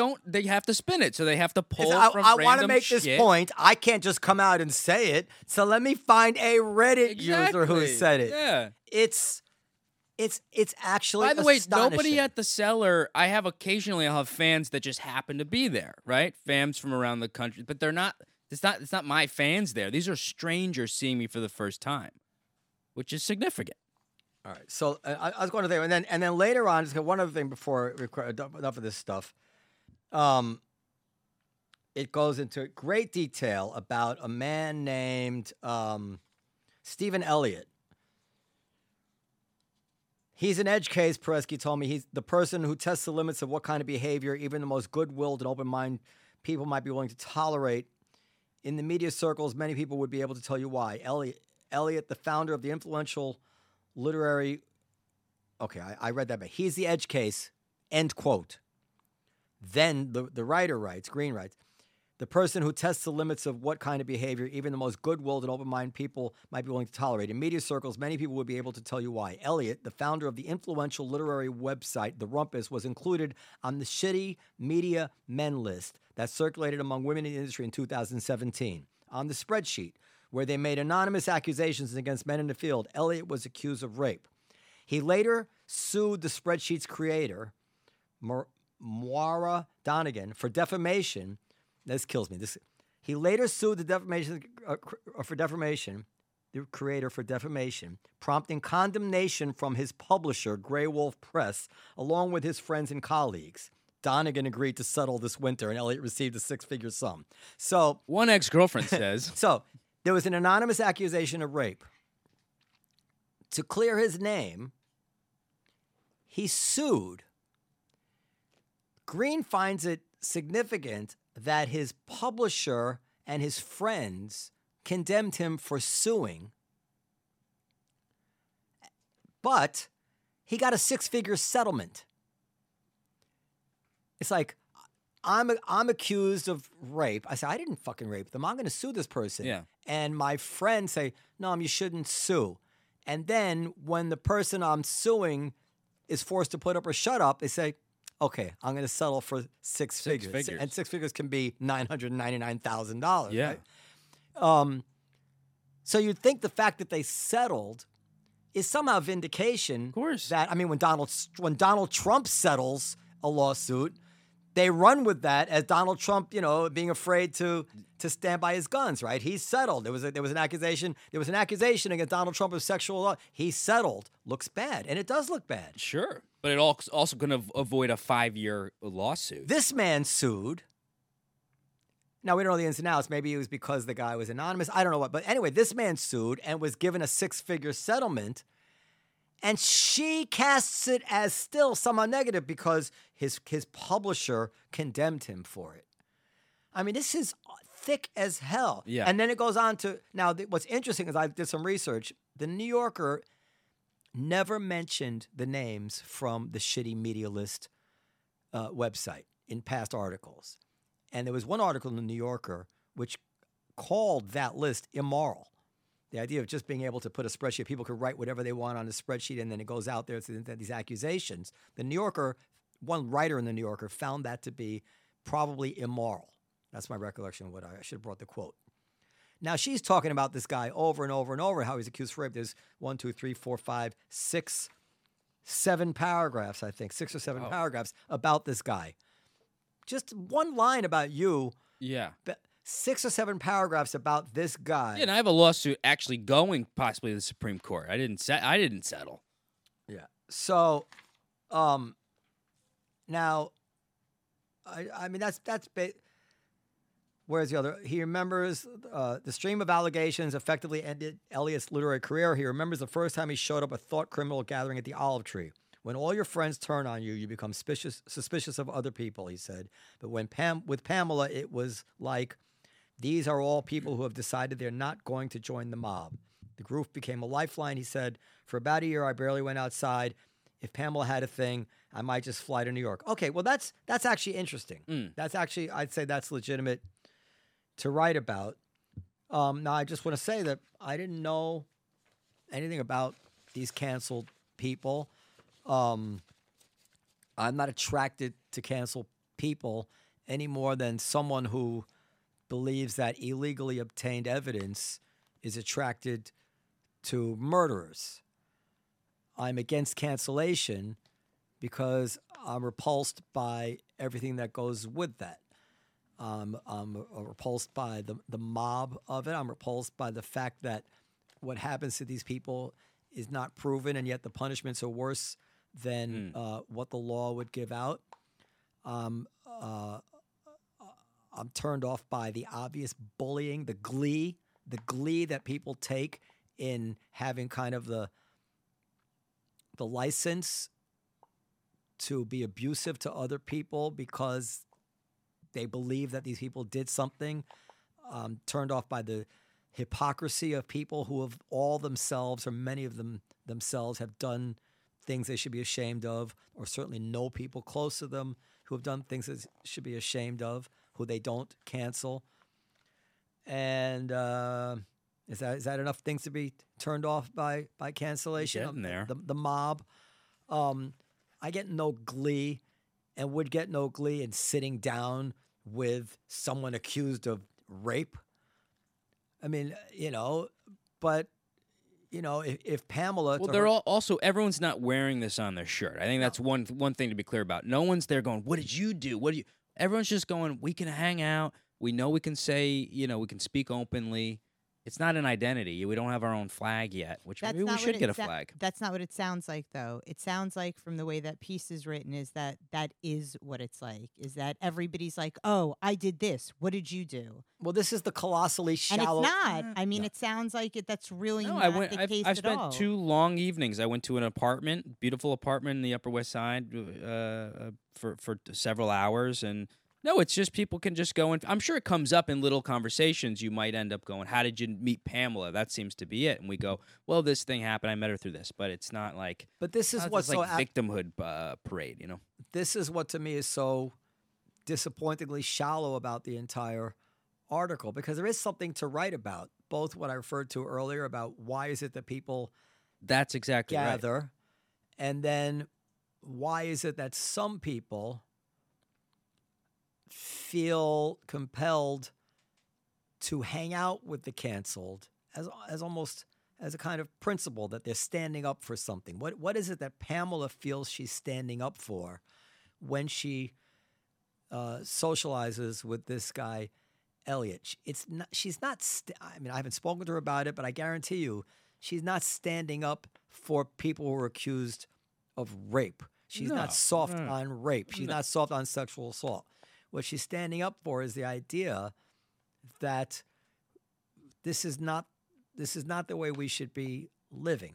have to spin it, so they have to pull from random shit. I want to make this point. I can't just come out and say it, so let me find a Reddit user who said it. Yeah. It's actually By the way, nobody at the Cellar, I'll have fans that just happen to be there, right? Fans from around the country, but it's not my fans there. These are strangers seeing me for the first time, which is significant. All right. So I was going to think, and then later on, just one other thing before enough of this stuff. It goes into great detail about a man named Stephen Elliott. He's an edge case, Paresky told me. He's the person who tests the limits of what kind of behavior even the most good-willed and open-minded people might be willing to tolerate. In the media circles, many people would be able to tell you why. Elliot, the founder of the influential literary... Okay, I read that, but he's the edge case, end quote. Then the writer writes, Green writes, the person who tests the limits of what kind of behavior even the most good-willed and open-minded people might be willing to tolerate. In media circles, many people would be able to tell you why. Elliot, the founder of the influential literary website, The Rumpus, was included on the shitty media men list that circulated among women in the industry in 2017. On the spreadsheet, where they made anonymous accusations against men in the field, Elliot was accused of rape. He later sued the spreadsheet's creator, Moira Donegan, for defamation. This kills me. He later sued the creator for defamation, prompting condemnation from his publisher, Grey Wolf Press, along with his friends and colleagues. Donegan agreed to settle this winter, and Elliot received a six-figure sum. So one ex-girlfriend says. So there was an anonymous accusation of rape. To clear his name, he sued. Green finds it significant that his publisher and his friends condemned him for suing, but he got a six-figure settlement. It's like, I'm accused of rape. I say, I didn't fucking rape them. I'm going to sue this person. Yeah. And my friends say, Noam, you shouldn't sue. And then when the person I'm suing is forced to put up or shut up, they say, okay, I'm going to settle for six figures. And six figures can be $999,000. Yeah. Right? So you'd think the fact that they settled is somehow vindication. Of course. That, I mean, when Donald Trump settles a lawsuit, they run with that as Donald Trump, you know, being afraid to stand by his guns, right? He settled. There was an accusation against Donald Trump of sexual law. He settled. Looks bad, and it does look bad. Sure, but it also going to avoid a 5-year lawsuit. This man sued. Now, we don't know the ins and outs. Maybe it was because the guy was anonymous. I don't know what. But anyway, this man sued and was given a 6-figure settlement. And she casts it as still somehow negative because his publisher condemned him for it. I mean, this is thick as hell. Yeah. And then it goes on to... Now, what's interesting is I did some research. The New Yorker never mentioned the names from the shitty media list website in past articles. And there was one article in The New Yorker which called that list immoral. The idea of just being able to put a spreadsheet, people could write whatever they want on a spreadsheet, and then it goes out there to these accusations. The New Yorker, one writer in The New Yorker, found that to be probably immoral. That's my recollection of what I should have brought the quote. Now, she's talking about this guy over and over and over, how he's accused of rape. There's 1, 2, 3, 4, 5, 6, 7 paragraphs, I think, 6 or 7 paragraphs about this guy. Just one line about you. Yeah. 6 or 7 paragraphs about this guy. Yeah, and I have a lawsuit actually going possibly to the Supreme Court. I didn't settle. Yeah. So, now, I mean that's. Where's the other? He remembers the stream of allegations effectively ended Elliott's literary career. He remembers the first time he showed up at a thought criminal gathering at the Olive Tree. When all your friends turn on you, you become suspicious of other people, he said. But with Pamela, it was like, these are all people who have decided they're not going to join the mob. The group became a lifeline, he said. For about a year, I barely went outside. If Pamela had a thing, I might just fly to New York. Okay, well, that's actually interesting. Mm. That's actually, I'd say that's legitimate to write about. Now, I just want to say that I didn't know anything about these canceled people. I'm not attracted to cancel people any more than someone who believes that illegally obtained evidence is attracted to murderers. I'm against cancellation because I'm repulsed by everything that goes with that. I'm repulsed by the mob of it. I'm repulsed by the fact that what happens to these people is not proven, and yet the punishments are worse than what the law would give out. I'm turned off by the obvious bullying, the glee that people take in having kind of the license to be abusive to other people because they believe that these people did something. I'm turned off by the hypocrisy of people who have all themselves, or many of them themselves, have done things they should be ashamed of, or certainly know people close to them who have done things they should be ashamed of, who they don't cancel. And is that enough things to be turned off by cancellation? Getting there. The mob. I get no glee, and would get no glee in sitting down with someone accused of rape. I mean, you know, but... You know, if Pamela... Well, they're all also... Everyone's not wearing this on their shirt. I think that's one thing to be clear about. No one's there going, what did you do? Everyone's just going, we can hang out. We know we can say, you know, we can speak openly. It's not an identity. We don't have our own flag yet, which maybe we should get a flag. That's not what it sounds like, though. It sounds like, from the way that piece is written, is that is what it's like, is that everybody's like, oh, I did this. What did you do? Well, this is the colossally shallow... And it's not. I mean, it sounds like it. That's really not the case at all. I spent 2 long evenings. I went to an apartment, beautiful apartment in the Upper West Side for several hours, and... No, it's just people can just go, and I'm sure it comes up in little conversations. You might end up going, how did you meet Pamela? That seems to be it. And we go, well, this thing happened. I met her through this. But it's not like... But this is what's like victimhood parade, you know? This is what to me is so disappointingly shallow about the entire article, because there is something to write about, both what I referred to earlier about why is it that people that's exactly gather, right. And then why is it that some people feel compelled to hang out with the canceled as almost as a kind of principle that they're standing up for something. What is it that Pamela feels she's standing up for when she socializes with this guy Elliott? It's not. She's not. I mean, I haven't spoken to her about it, but I guarantee you, she's not standing up for people who are accused of rape. She's not soft on rape. She's not soft on sexual assault. What she's standing up for is the idea that this is not the way we should be living,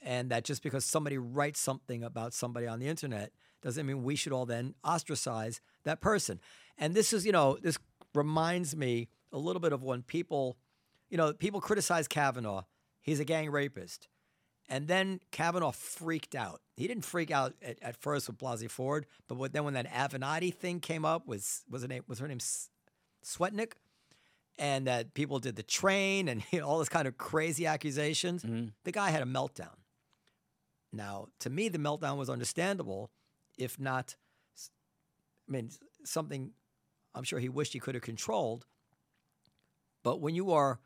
and that just because somebody writes something about somebody on the internet doesn't mean we should all then ostracize that person. And this is, this reminds me a little bit of when people criticize Kavanaugh. He's a gang rapist. And then Kavanaugh freaked out. He didn't freak out at first with Blasey Ford, but then when that Avenatti thing came up, was her name Swetnick? And that people did the train and all this kind of crazy accusations. Mm-hmm. The guy had a meltdown. Now, to me, the meltdown was understandable, if not, I mean, something I'm sure he wished he could have controlled. But when you are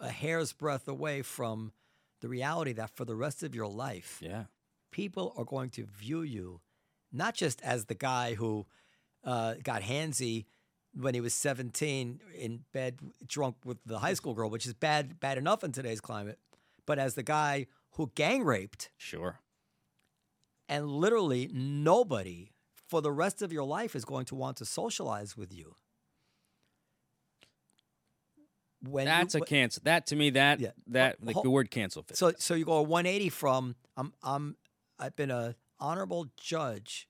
a hair's breadth away from the reality that for the rest of your life, people are going to view you not just as the guy who got handsy when he was 17 in bed drunk with the high school girl, which is bad enough in today's climate, but as the guy who gang raped. Sure. And literally nobody for the rest of your life is going to want to socialize with you. That's a cancel. That to me, the word cancel fits. So you go 180 from I've been an honorable judge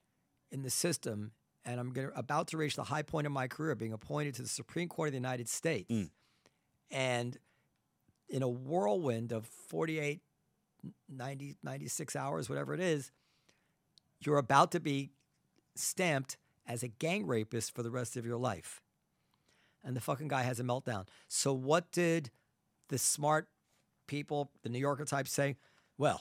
in the system, and I'm about to reach the high point of my career, being appointed to the Supreme Court of the United States, and in a whirlwind of 48, 90, 96 hours, whatever it is, you're about to be stamped as a gang rapist for the rest of your life. And the fucking guy has a meltdown. So what did the smart people, the New Yorker type, say? Well,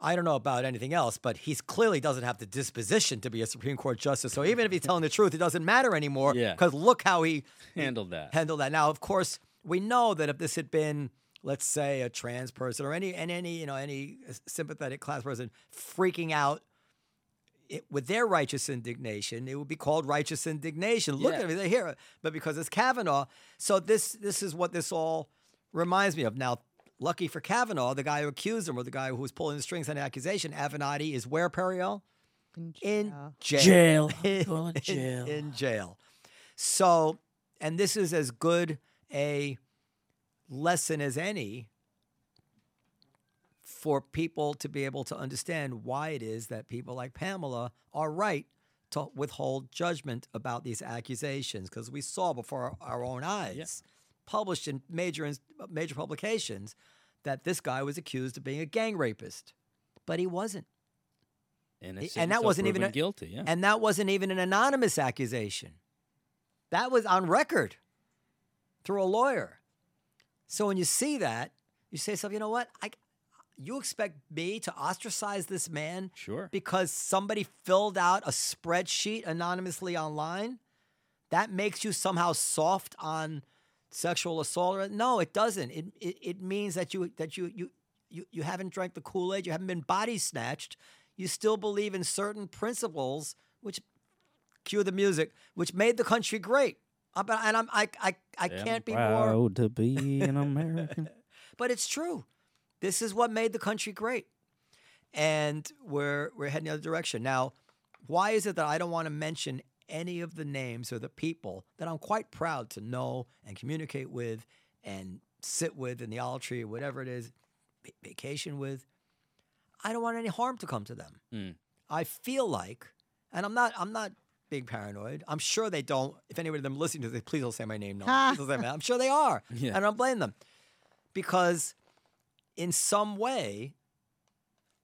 I don't know about anything else, but he clearly doesn't have the disposition to be a Supreme Court justice. So even if he's telling the truth, it doesn't matter anymore because look how he handled that. Now, of course, we know that if this had been, let's say, a trans person or any sympathetic class person freaking out with their righteous indignation, it would be called righteous indignation. Look at it here, but because it's Kavanaugh. So this is what this all reminds me of. Now, lucky for Kavanaugh, the guy who accused him or the guy who was pulling the strings on the accusation, Avenatti, is where, Periel? In jail. So, and this is as good a lesson as any for people to be able to understand why it is that people like Pamela are right to withhold judgment about these accusations, because we saw before our own eyes, published in major publications, that this guy was accused of being a gang rapist, but he wasn't. And that wasn't even guilty. Yeah. And that wasn't even an anonymous accusation. That was on record through a lawyer. So when you see that, you say to yourself, you know what? You expect me to ostracize this man because somebody filled out a spreadsheet anonymously online? That makes you somehow soft on sexual assault? No, it doesn't. It means that you haven't drank the Kool-Aid, you haven't been body snatched, you still believe in certain principles, which cue the music, which made the country great. I'm proud to be an American. But it's true. This is what made the country great, and we're heading the other direction. Now, why is it that I don't want to mention any of the names or the people that I'm quite proud to know and communicate with and sit with in the Olive Tree or whatever it is, vacation with? I don't want any harm to come to them. I feel like, and I'm not being paranoid. I'm sure they don't. If anybody of them listening to this, please don't say my name. No, I'm sure they are, and I don't blame them, because in some way,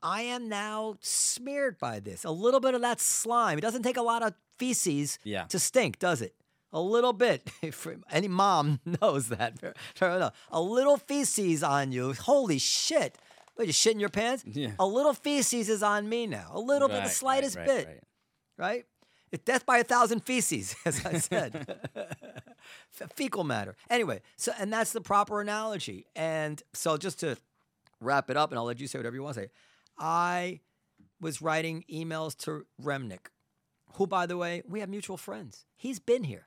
I am now smeared by this. A little bit of that slime. It doesn't take a lot of feces to stink, does it? A little bit. Any mom knows that. A little feces on you. Holy shit. What, you shit in your pants? Yeah. A little feces is on me now. A little bit, the slightest bit. Right? It's death by 1,000 feces, as I said. Fecal matter. Anyway, so and that's the proper analogy. And so just to wrap it up, and I'll let you say whatever you want to say, I was writing emails to Remnick, who, by the way, we have mutual friends. He's been here.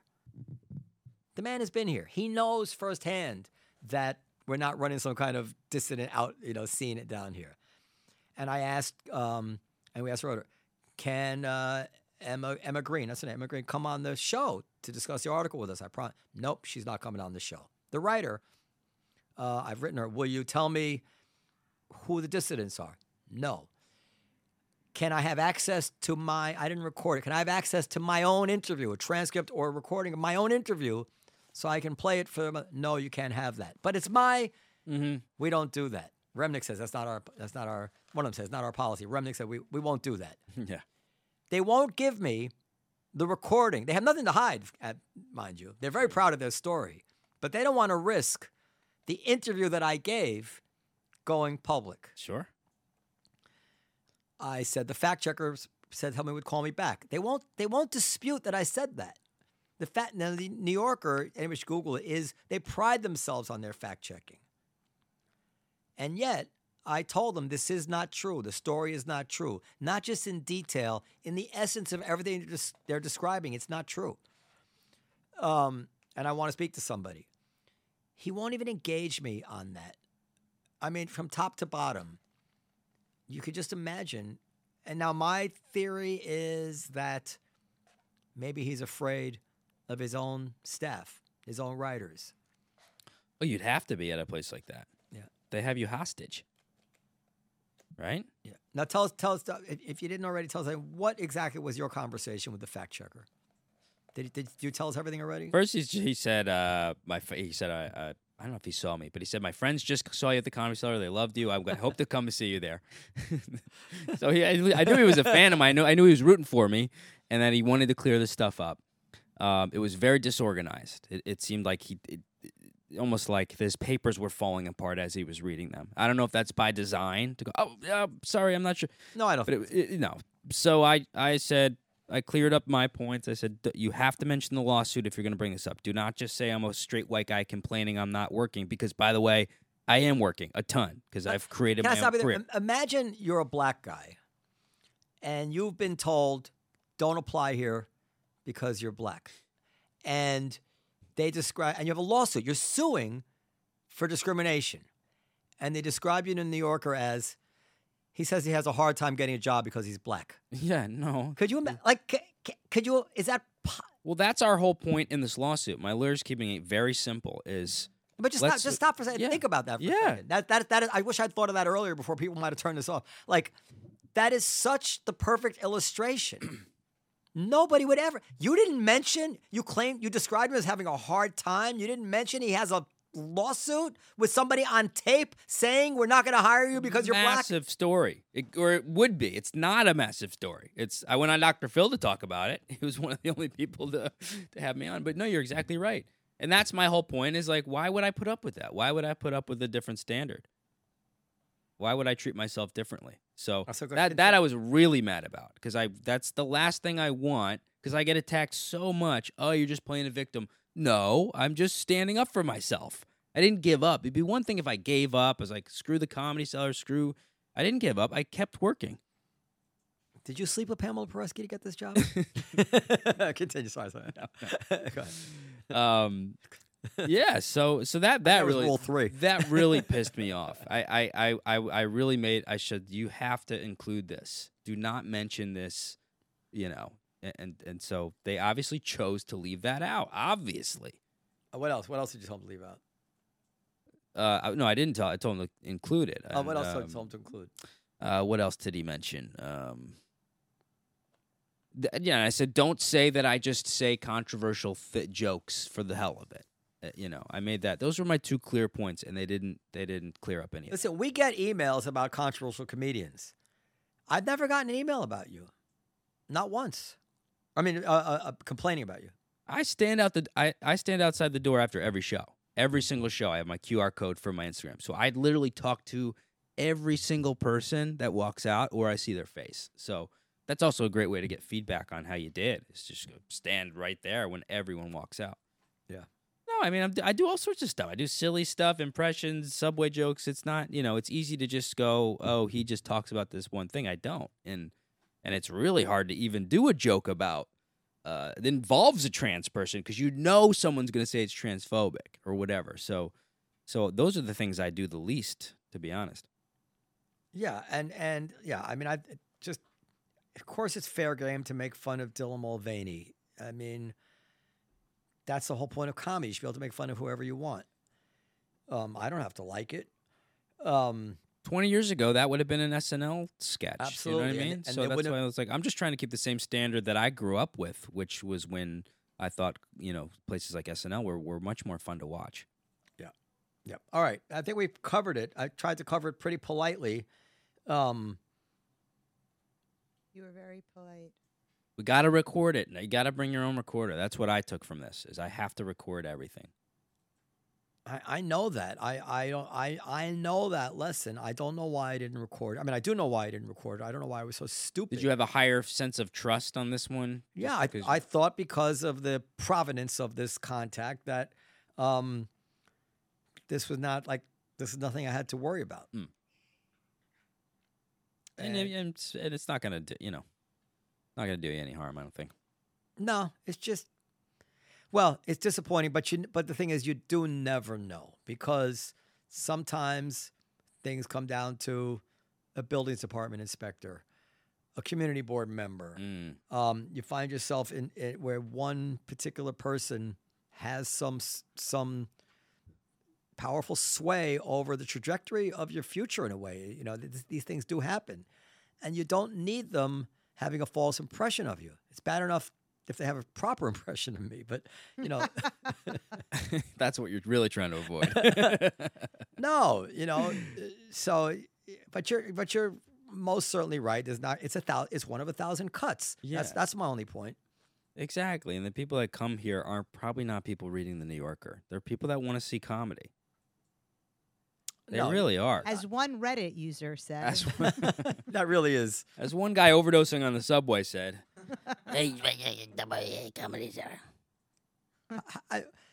The man has been here. He knows firsthand that we're not running some kind of dissident out, scene it down here. And I asked, and we asked Roder, can Emma Green, that's her name, Emma Green, come on the show to discuss the article with us? Nope, she's not coming on the show. The writer, I've written her, will you tell me who the dissidents are? No. Can I have access to my, I didn't record it, can I have access to my own interview, a transcript or a recording of my own interview so I can play it for them? No, you can't have that. But it's my, we don't do that. Remnick says that's not our, one of them says not our policy. Remnick said we won't do that. Yeah. They won't give me the recording. They have nothing to hide, mind you. They're very proud of their story, but they don't want to risk the interview that I gave going public. Sure. I said, the fact checkers said Hellman would call me back. They won't dispute that I said that. The New Yorker, anybody should Google it, they pride themselves on their fact checking. And yet, I told them this is not true. The story is not true. Not just in detail, in the essence of everything they're describing, it's not true. And I want to speak to somebody. He won't even engage me on that. I mean, from top to bottom. You could just imagine. And now my theory is that maybe he's afraid of his own staff, his own writers. Well, you'd have to be at a place like that. Yeah. They have you hostage. Right? Yeah. Now tell us, if you didn't already, tell us, what exactly was your conversation with the fact checker? Did you tell us everything already? First, he said, I don't know if he saw me, but he said, my friends just saw you at the Comedy Cellar. They loved you. I hope to come and see you there. So I knew he was a fan of mine. I knew he was rooting for me and that he wanted to clear this stuff up. It was very disorganized. It seemed like almost like his papers were falling apart as he was reading them. I don't know if that's by design to go, sorry, I'm not sure. No, I don't think so. No. So I said, I cleared up my points. I said, you have to mention the lawsuit if you're going to bring this up. Do not just say I'm a straight white guy complaining I'm not working, because, by the way, I am working a ton because I've created my own career. Imagine you're a black guy and you've been told, don't apply here because you're black. And and you have a lawsuit. You're suing for discrimination. And they describe you in The New Yorker as, he says he has a hard time getting a job because he's black. Yeah, no. Could you imagine? Is that? Well, that's our whole point in this lawsuit. My lawyer's keeping it very simple. But just stop for a second. Yeah. Think about that for a second. That is, I wish I'd thought of that earlier before people might have turned this off. Like, that is such the perfect illustration. Nobody would ever. You didn't mention. You described him as having a hard time. You didn't mention he has a lawsuit with somebody on tape saying we're not going to hire you because you're black. Massive story, it would be. It's not a massive story. I went on Dr. Phil to talk about it. He was one of the only people to have me on. But no, you're exactly right, and that's my whole point. Is like, why would I put up with that? Why would I put up with a different standard? Why would I treat myself differently? So that I was really mad about, because that's the last thing I want, because I get attacked so much. Oh, you're just playing a victim. No, I'm just standing up for myself. I didn't give up. It'd be one thing if I gave up. I was like, screw the Comedy Cellar, screw. I didn't give up. I kept working. Did you sleep with Pamela Paresky to get this job? Continue. Sorry. No. Go ahead. Yeah, so that really was rule 3. That really pissed me off. I really made, you have to include this. Do not mention this, And so they obviously chose to leave that out, obviously. What else did you tell them to leave out? No, I didn't tell. I told them to include it. Oh, what else did you tell them to include? What else did he mention? I said, don't say that I just say controversial jokes for the hell of it. I made that. Those were my two clear points, and they didn't clear up any of it. Listen, we get emails about controversial comedians. I've never gotten an email about you. Not once. I mean, complaining about you. I stand outside the door after every show. Every single show, I have my QR code for my Instagram. So I literally talk to every single person that walks out, or I see their face. So that's also a great way to get feedback on how you did. It's just go stand right there when everyone walks out. Yeah. No, I mean, I do all sorts of stuff. I do silly stuff, impressions, subway jokes. It's not, you know, it's easy to just go, oh, he just talks about this one thing. I don't. And it's really hard to even do a joke about that involves a trans person, because you know someone's going to say it's transphobic or whatever. So those are the things I do the least, to be honest. Yeah, and yeah, I mean, of course it's fair game to make fun of Dylan Mulvaney. I mean, that's the whole point of comedy. You should be able to make fun of whoever you want. I don't have to like it. 20 years ago, that would have been an SNL sketch. Absolutely. You know what I mean? And so that's why I was like, I'm just trying to keep the same standard that I grew up with, which was when I thought, you know, places like SNL were much more fun to watch. Yeah. Yeah. All right. I think we've covered it. I tried to cover it pretty politely. You were very polite. We got to record it. You got to bring your own recorder. That's what I took from this, is I have to record everything. I know that. I know that lesson. I don't know why I didn't record. I mean, I do know why I didn't record. I don't know why I was so stupid. Did you have a higher sense of trust on this one? Yeah, I thought because of the provenance of this contact that this is nothing I had to worry about. Mm. And it's not going to do you any harm, I don't think. No, it's just. Well, it's disappointing, but the thing is, you do never know, because sometimes things come down to a buildings department inspector, a community board member. Mm. You find yourself in where one particular person has some powerful sway over the trajectory of your future in a way. You know, these things do happen, and you don't need them having a false impression of you. It's bad enough if they have a proper impression of me, but, you know. That's what you're really trying to avoid. No, you know, so, but you're most certainly right. It's one of 1,000 cuts. Yeah. That's my only point. Exactly. And the people that come here are probably not people reading The New Yorker. They're people that want to see comedy. They really are. As one Reddit user said. That really is. As one guy overdosing on the subway said.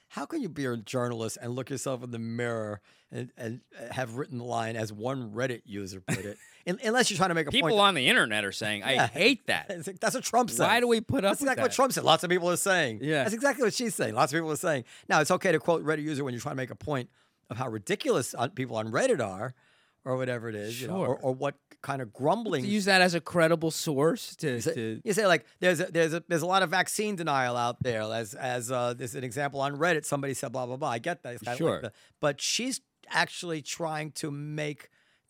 How can you be a journalist and look yourself in the mirror and have written the line, as one Reddit user put it? Unless you're trying to make a point. People on the internet are saying, I hate that. That's what Trump said. Why do we put up with that? That's exactly what Trump said. Lots of people are saying. Yeah. That's exactly what she's saying. Lots of people are saying. Now, it's okay to quote Reddit user when you're trying to make a point of how ridiculous people on Reddit are, or whatever it is, sure. You know, or what kind of grumbling. Use that as a credible source to say like there's a lot of vaccine denial out there. As there's an example on Reddit, somebody said blah blah blah. I get that, sure. Like that. But she's actually trying to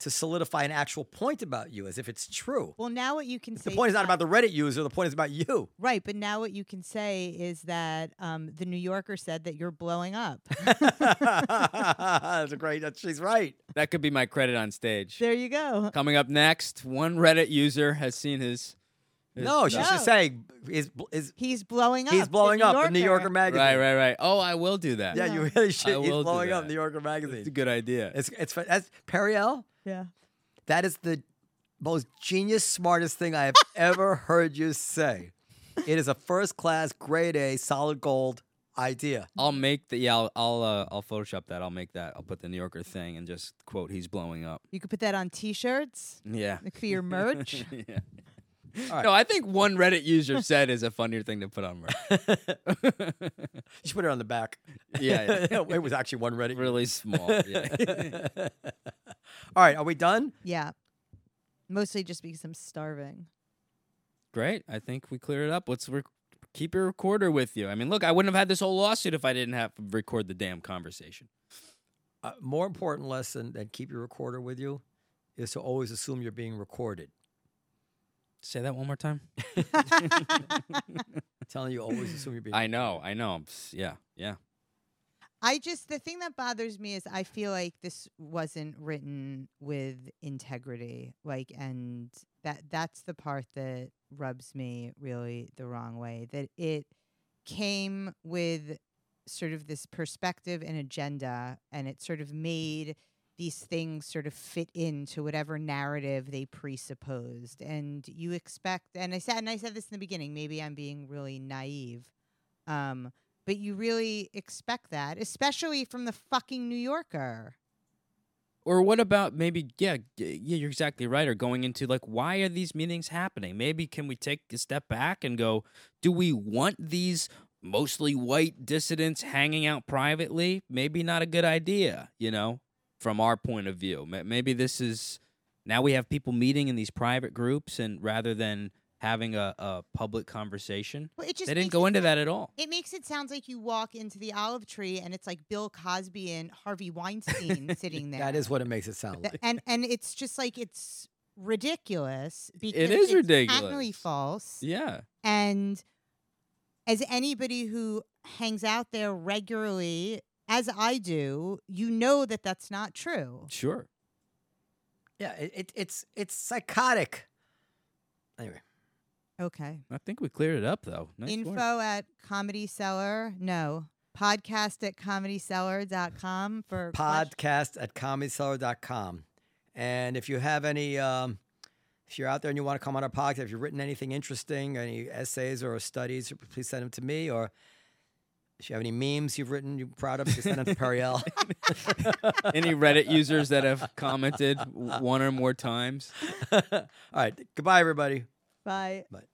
solidify an actual point about you, as if it's true. Well, now what you can say. The point is not about the Reddit user. The point is about you. Right, but now what you can say is that the New Yorker said that you're blowing up. She's right. That could be my credit on stage. There you go. Coming up next, one Reddit user has seen his. Just saying he's blowing up. He's blowing up the New Yorker magazine. Right. Oh, I will do that. Yeah, you really should. He's blowing up the New Yorker magazine. It's a good idea. That's Periel. Yeah, that is the most genius, smartest thing I have ever heard you say. It is a first-class, grade A, solid gold idea. I'll Photoshop that. I'll put the New Yorker thing and just quote, "He's blowing up." You could put that on T-shirts. Yeah, it could be your merch. Yeah. All right. No, I think one Reddit user said is a funnier thing to put on merch. You should put it on the back. Yeah. It was actually one Reddit. Really small. Yeah. All right, are we done? Yeah. Mostly just because I'm starving. Great. I think we cleared it up. Let's keep your recorder with you. I mean, look, I wouldn't have had this whole lawsuit if I didn't have to record the damn conversation. More important lesson than keep your recorder with you is to always assume you're being recorded. Say that one more time. I'm telling you, always assume you're being recorded. I know. Yeah. The thing that bothers me is I feel like this wasn't written with integrity, and That's the part that rubs me really the wrong way, that it came with sort of this perspective and agenda, and it sort of made these things sort of fit into whatever narrative they presupposed. And you expect, and I said this in the beginning, maybe I'm being really naive, but you really expect that, especially from the fucking New Yorker. Or what about maybe, yeah, you're exactly right, or going into, like, why are these meetings happening? Maybe can we take a step back and go, do we want these mostly white dissidents hanging out privately? Maybe not a good idea, you know, from our point of view. Maybe this is, now we have people meeting in these private groups, and rather than having a public conversation. Well, they didn't go into that at all. It makes it sound like you walk into the Olive Tree and it's like Bill Cosby and Harvey Weinstein sitting there. That is what it makes it sound like. And it's just like, it's ridiculous. It is ridiculous. It's patently false. Yeah. And as anybody who hangs out there regularly, as I do, you know that that's not true. Sure. Yeah, it's psychotic. Anyway. Okay. I think we cleared it up, though. Nice Info work. At Comedy Cellar. No. Podcast at comedycellar.com for podcast at comedycellar.com. And if you have any, if you're out there and you want to come on our podcast, if you've written anything interesting, any essays or studies, please send them to me. Or if you have any memes you've written, you're proud of, please send them to Periel. Any Reddit users that have commented one or more times. All right. Goodbye, everybody. Bye. Bye.